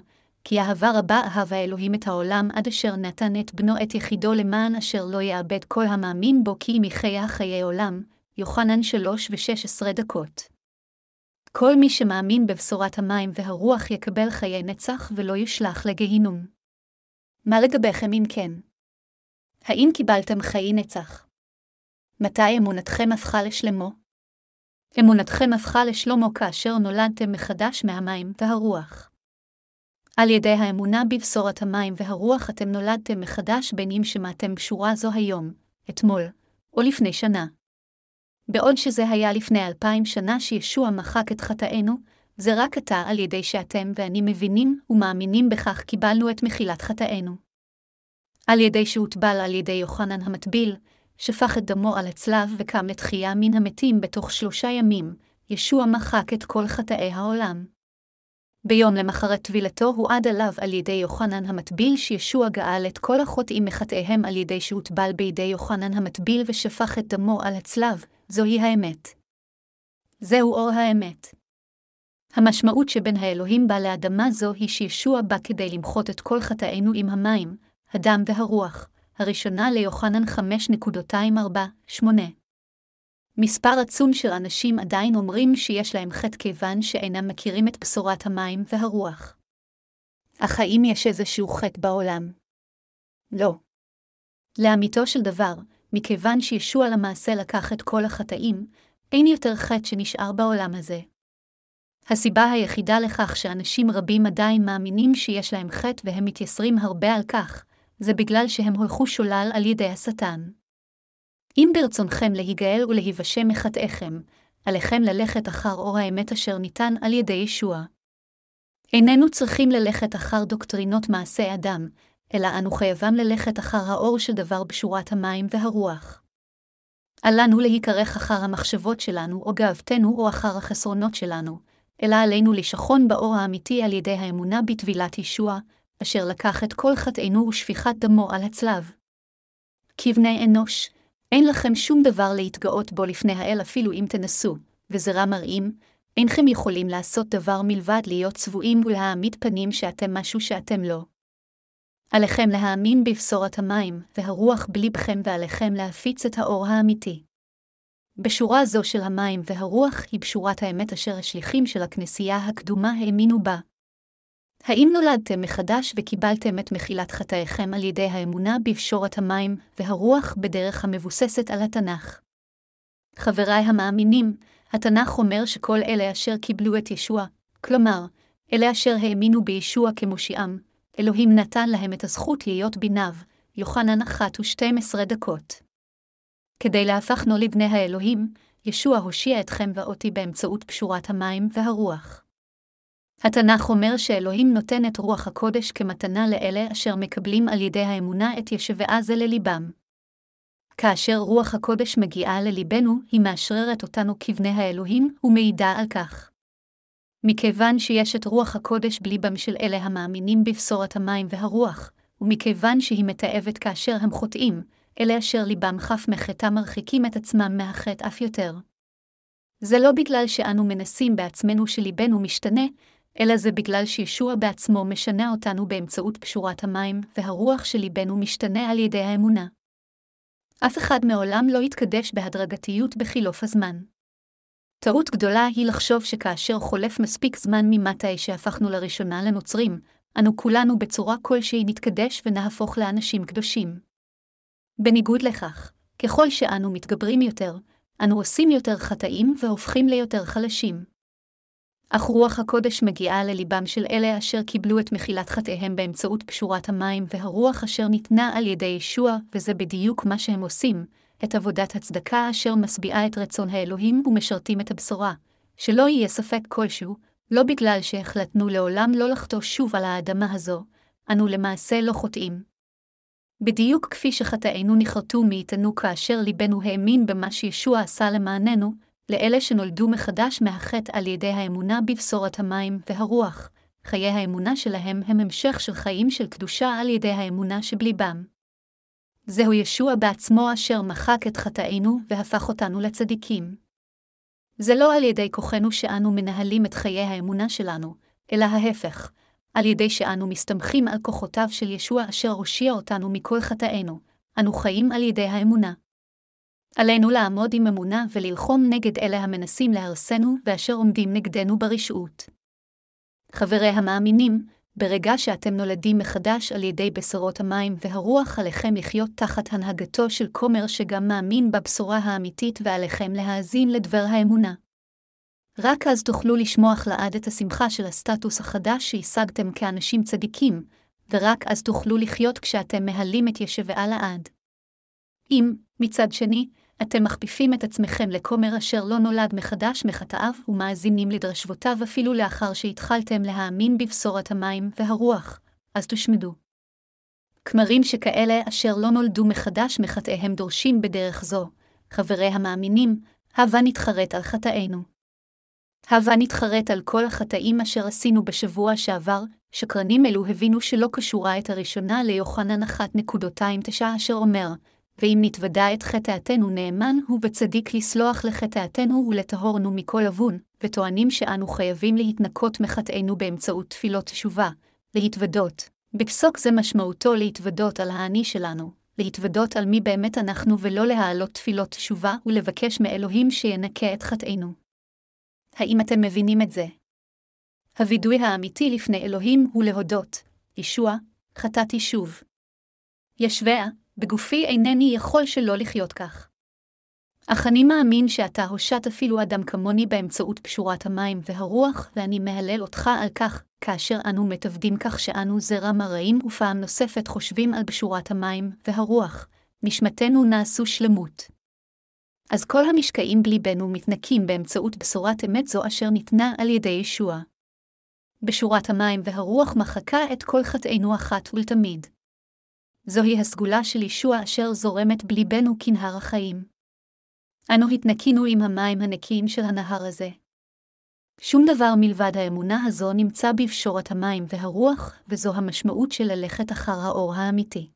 כי אהבה רבה אהב האלוהים את העולם עד אשר נתן את בנו את יחידו למען אשר לא יאבד כל המאמין בו כי אם יחיה חיי עולם, יוחנן 3:16. כל מי שמאמין בבשורת המים והרוח יקבל חיי נצח ולא ישלח לגהינום. מה לגביכם אם כן? האם קיבלתם חיי נצח? מתי אמונתכם הפכה לשלמה? אמונתכם הפכה לשלמה כאשר נולדתם מחדש מהמים והרוח. על ידי האמונה בבשורת המים והרוח אתם נולדתם מחדש בין אם שמעתם בשורה זו היום, אתמול, או לפני שנה. בעוד שזה היה לפני 2000 שנה שישוע מחק את חטאינו, זה רק עתה על ידי שאתם ואני מבינים ומאמינים בכך קיבלנו את מחילת חטאינו. על ידי שהוטבל על ידי יוחנן המטביל, שפך את דמו על הצלב וקם לתחייה מן המתים בתוך 3 ימים, ישוע מחק את כל חטאי העולם. ביום למחרת טבילתו הועד עליו על ידי יוחנן המטביל שישוע גאל את כל החוטאים מחטאיהם על ידי שהוטבל בידי יוחנן המטביל ושפך את דמו על הצלב, זוהי האמת. זהו אור האמת. המשמעות שבין האלוהים בא לאדמה זו היא שישוע בא כדי למחות את כל חטאינו עם המים, הדם והרוח, הראשונה ליוחנן 5:248. מספר עצום של אנשים עדיין אומרים שיש להם חטא כיוון שאינם מכירים את בשורת המים והרוח. אך האם יש איזשהו חטא בעולם? לא. לאמיתו של דבר, מכיוון שישוע למעשה לקח את כל החטאים, אין יותר חטא שנשאר בעולם הזה. הסיבה היחידה לכך שאנשים רבים עדיין מאמינים שיש להם חטא והם מתייסרים הרבה על כך, זה בגלל שהם הולכו שולל על ידי השטן. אם ברצונכם להיגאל ולהיוושע מחטאיכם, עליכם ללכת אחר אור האמת אשר ניתן על ידי ישוע. איננו צריכים ללכת אחר דוקטרינות מעשה אדם, אלא אנו חייבים ללכת אחר האור של דבר בשורת המים והרוח. עלינו להיקרח אחר המחשבות שלנו או גאוותנו או אחר החסרונות שלנו, אלא עלינו לשכון באור האמיתי על ידי האמונה בטבילת ישוע, אשר לקח את כל חטאינו ושפיכת דמו על הצלב. כבני אנוש, אין לכם שום דבר להתגאות בו לפני האל אפילו אם תנסו, וזרע מראים, אינכם יכולים לעשות דבר מלבד להיות צבועים ולהעמיד פנים שאתם משהו שאתם לא. עליכם להאמין בבשורת המים והרוח בלבכם ועליכם להפיץ את האור האמיתי. בשורה זו של המים והרוח היא בשורת האמת אשר השליחים של הכנסייה הקדומה האמינו בה. האם נולדתם מחדש וקיבלתם את מחילת חטאיכם על ידי האמונה בבשורת המים והרוח בדרך המבוססת על התנ"ך? חבריי המאמינים, התנ"ך אומר שכל אלה אשר קיבלו את ישוע, כלומר, אלה אשר האמינו בישוע כמושיעם, אלוהים נתן להם את הזכות להיות בניו, יוחנן 1:12. כדי להפכנו לבני האלוהים, ישוע הושיע אתכם ואותי באמצעות בשורת המים והרוח. התנ"ך אומר שאלוהים נותן את רוח הקודש כמתנה לאלה אשר מקבלים על ידי האמונה את ישבעה זה לליבם. כאשר רוח הקודש מגיעה לליבנו, היא מאשררת אותנו כבני האלוהים ומעידה על כך. מכיוון שיש את רוח הקודש בליבם של אלה המאמינים בבשורת המים והרוח, ומכיוון שהיא מתעבת כאשר הם חוטאים, אלה אשר ליבם חף מחטא מרחיקים את עצמם מהחטא אף יותר. זה לא בגלל שאנו מנסים בעצמנו שליבנו משתנה, אלא זה בגלל שישוע בעצמו משנה אותנו באמצעות בשורת המים, והרוח שליבנו משתנה על ידי האמונה. אף אחד מעולם לא התקדש בהדרגתיות בחילוף הזמן. טעות גדולה היא לחשוב שכאשר חולף מספיק זמן ממתי שהפכנו לראשונה לנוצרים, אנו כולנו בצורה כלשהי נתקדש ונהפוך לאנשים קדושים. בניגוד לכך, ככל שאנו מתגברים יותר, אנו עושים יותר חטאים והופכים ליותר חלשים. אך רוח הקודש מגיעה לליבם של אלה אשר קיבלו את מחילת חטאיהם באמצעות בשורת המים והרוח אשר ניתנה על ידי ישוע, וזה בדיוק מה שהם עושים, את עבודת הצדקה אשר משביעה את רצון האלוהים ומשרתים את הבשורה, שלא יהיה ספק כלשהו, לא בגלל שהחלטנו לעולם לא לחטוא שוב על האדמה הזו, אנו למעשה לא חוטאים. בדיוק כפי שחטאינו נחרטו מאיתנו כאשר ליבנו האמין במה שישוע עשה למעננו, לאלה שנולדו מחדש מהחטא על ידי האמונה בבשורת המים והרוח, חיי האמונה שלהם הם המשך של חיים של קדושה על ידי האמונה שבליבם. זהו ישוע בעצמו אשר מחק את חטאינו והפך אותנו לצדיקים. זה לא על ידי כוחנו שאנו מנהלים את חיי האמונה שלנו, אלא ההפך, על ידי שאנו מסתמכים על כוחותיו של ישוע אשר הושיע אותנו מכל חטאינו, אנו חיים על ידי האמונה. עלינו לעמוד עם אמונה וללחום נגד אלה המנסים להרסנו ואשר עומדים נגדנו ברשעות. חברי המאמינים, ברגע שאתם נולדים מחדש על ידי בשורות המים והרוח עליכם לחיות תחת הנהגתו של כומר שגם מאמין בבשורה האמיתית ועליכם להאזין לדבר האמונה. רק אז תוכלו לשמוח לעד את השמחה של הסטטוס החדש שהשגתם כאנשים צדיקים, ורק אז תוכלו לחיות כשאתם מהלים את ישבעה לעד. אם, מצד שני, אתם מכפיפים את עצמכם לכומר אשר לא נולד מחדש מחטאיו ומאזינים לדרשבותיו אפילו לאחר שהתחלתם להאמין בבשורת המים והרוח, אז תושמדו. כמרים שכאלה אשר לא נולדו מחדש מחטאיהם דורשים בדרך זו, חברי המאמינים, הבה נתחרט על חטאינו. הבה נתחרט על כל החטאים אשר עשינו בשבוע שעבר, שקרנים אלו הבינו שלא קשורה את הראשונה ליוחנן 1:9 אשר אומר, ואם נתוודע את חטאתנו נאמן הוא בצדיק לסלוח לחטאתנו ולטהורנו מכל עוון, וטוענים שאנו חייבים להתנקות מחטאינו באמצעות תפילות תשובה, להתוודות. בפסוק זה משמעותו להתוודות על האני שלנו, להתוודות על מי באמת אנחנו ולא להעלות תפילות תשובה ולבקש מאלוהים שינקה את חטאינו. האם אתם מבינים את זה? הוידוי האמיתי לפני אלוהים הוא להודות, ישוע, חטאתי שוב. ישוע, בגופי אינני יכול שלא לחיות כך. אך אני מאמין שאתה הושעת אפילו אדם כמוני באמצעות פשורת המים והרוח, ואני מהלל אותך על כך, כאשר אנו מתבדים כך שאנו זרע מרעים ופעם נוספת חושבים על פשורת המים והרוח, נשמתנו נעשו שלמות. אז כל המשקעים בליבנו מתנקים באמצעות בשורת אמת זו אשר ניתנה על ידי ישוע. בשורת המים והרוח מחקה את כל חטאינו אחת ולתמיד. זוהי הסגולה של ישוע אשר זורמת בליבנו כנהר החיים. אנו התנקינו עם המים הנקיים של הנהר הזה. שום דבר מלבד האמונה הזו נמצא בפשורת המים והרוח, וזו המשמעות של ללכת אחר האור האמיתי.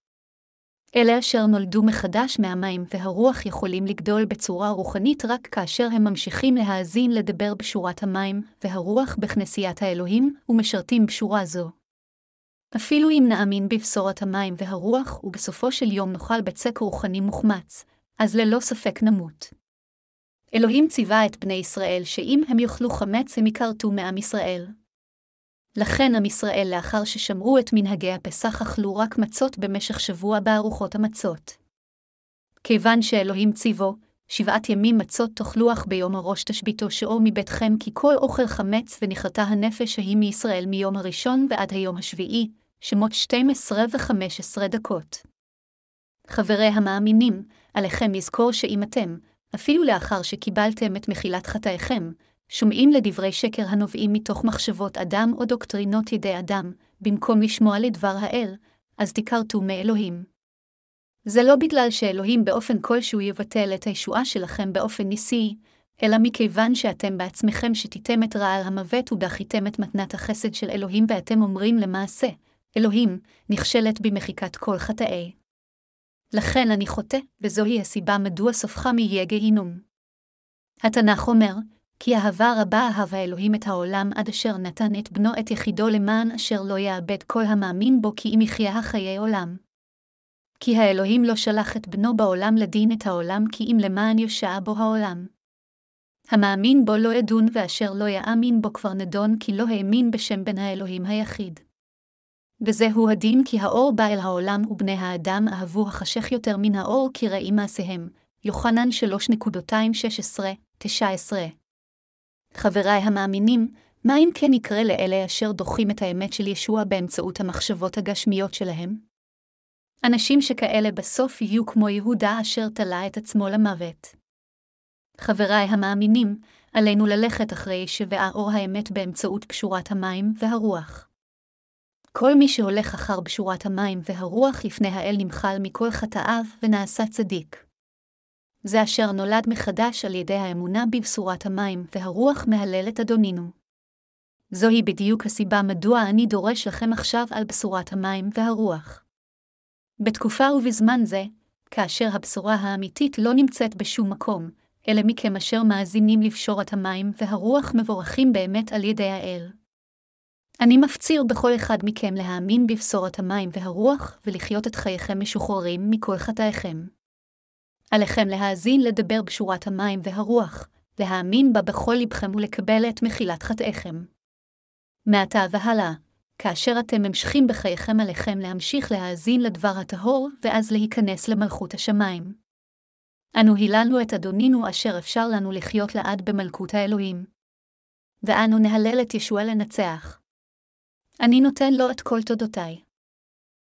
אלה אשר נולדו מחדש מהמים והרוח יכולים לגדול בצורה רוחנית רק כאשר הם ממשיכים להאזין לדבר בשורת המים והרוח בכנסיית האלוהים ומשרתים בשורה זו. אפילו אם נאמין בבשורת המים והרוח ובסופו של יום נאכל בצק רוחני מוחמץ, אז ללא ספק נמות. אלוהים ציווה את בני ישראל שאם הם יאכלו חמץ הם יקרתו מעם ישראל. לכן עם ישראל לאחר ששמרו את מנהגי הפסח אכלו רק מצות במשך שבוע בארוחות המצות. כיוון שאלוהים ציוו, 7 ימים מצות תאכלו אך ביום הראש תשביתו שאור מביתכם כי כל אוכל חמץ ונחתה הנפש שהיא מישראל מיום הראשון ועד היום השביעי, שמות 12:15. חברי המאמינים, עליכם לזכור שאם אתם, אפילו לאחר שקיבלתם את מחילת חטאיכם, שומעים לדברי שקר הנובעים מתוך מחשבות אדם או דוקטרינות ידי אדם, במקום לשמוע לדבר האל, אז תיכרתו מאלוהים. זה לא בגלל שאלוהים באופן כלשהו יבטל את הישועה שלכם באופן ניסי, אלא מכיוון שאתם בעצמכם שתיתם את רעל המוות ודחיתם את מתנת החסד של אלוהים ואתם אומרים למעשה, אלוהים נכשלת במחיקת כל חטאי. לכן אני חוטא, וזוהי הסיבה מדוע סופכם יהיה גיהינום. התנ"ך אומר, כי אהבה רבה אהב האלוהים את העולם עד אשר נתן את בנו את יחידו למען אשר לא יאבד כל המאמין בו כי אם יחיה חיי עולם. כי האלוהים לא שלח את בנו בעולם לדין את העולם כי אם למען יושע בו העולם. המאמין בו לא ידון ואשר לא יאמין בו כבר נדון כי לא האמין בשם בן האלוהים היחיד. וזהו הדין כי האור בא אל העולם ובני האדם אהבו החשך יותר מן האור כי רעים מעשיהם. יוחנן 3:16-19. חבריי המאמינים, מה אם כן יקרה לאלה אשר דוחים את האמת של ישוע באמצעות המחשבות הגשמיות שלהם? אנשים שכאלה בסוף יהיו כמו יהודה אשר תלה את עצמו למוות. חבריי המאמינים, עלינו ללכת אחרי שבעה אור האמת באמצעות פשורת המים והרוח. כל מי שהולך אחר בשורת המים והרוח לפני האל נמחל מכל חטאיו ונעשה צדיק. זה אשר נולד מחדש על ידי האמונה בבשורת המים והרוח מהלל את אדונינו. זוהי בדיוק הסיבה מדוע אני דורש לכם עכשיו על בשורת המים והרוח. בתקופה ובזמן זה, כאשר הבשורה האמיתית לא נמצאת בשום מקום, אלא מכם אשר מאזינים לבשורת המים והרוח מבורכים באמת על ידי האל. אני מפציר בכל אחד מכם להאמין בבשורת המים והרוח ולחיות את חייכם משוחררים מכל חטאיכם. עליכם להאזין לדבר בשורת המים והרוח, להאמין בה בכל לבכם ולקבל את מחילת חטאיכם. מעתה והלאה, כאשר אתם ממשיכים בחייכם עליכם להמשיך להאזין לדבר הטהור ואז להיכנס למלכות השמיים. אנו היללנו את אדונינו אשר אפשר לנו לחיות לעד במלכות האלוהים. ואנו נהלל את ישוע לנצח. אני נותן לו את כל תודותיי.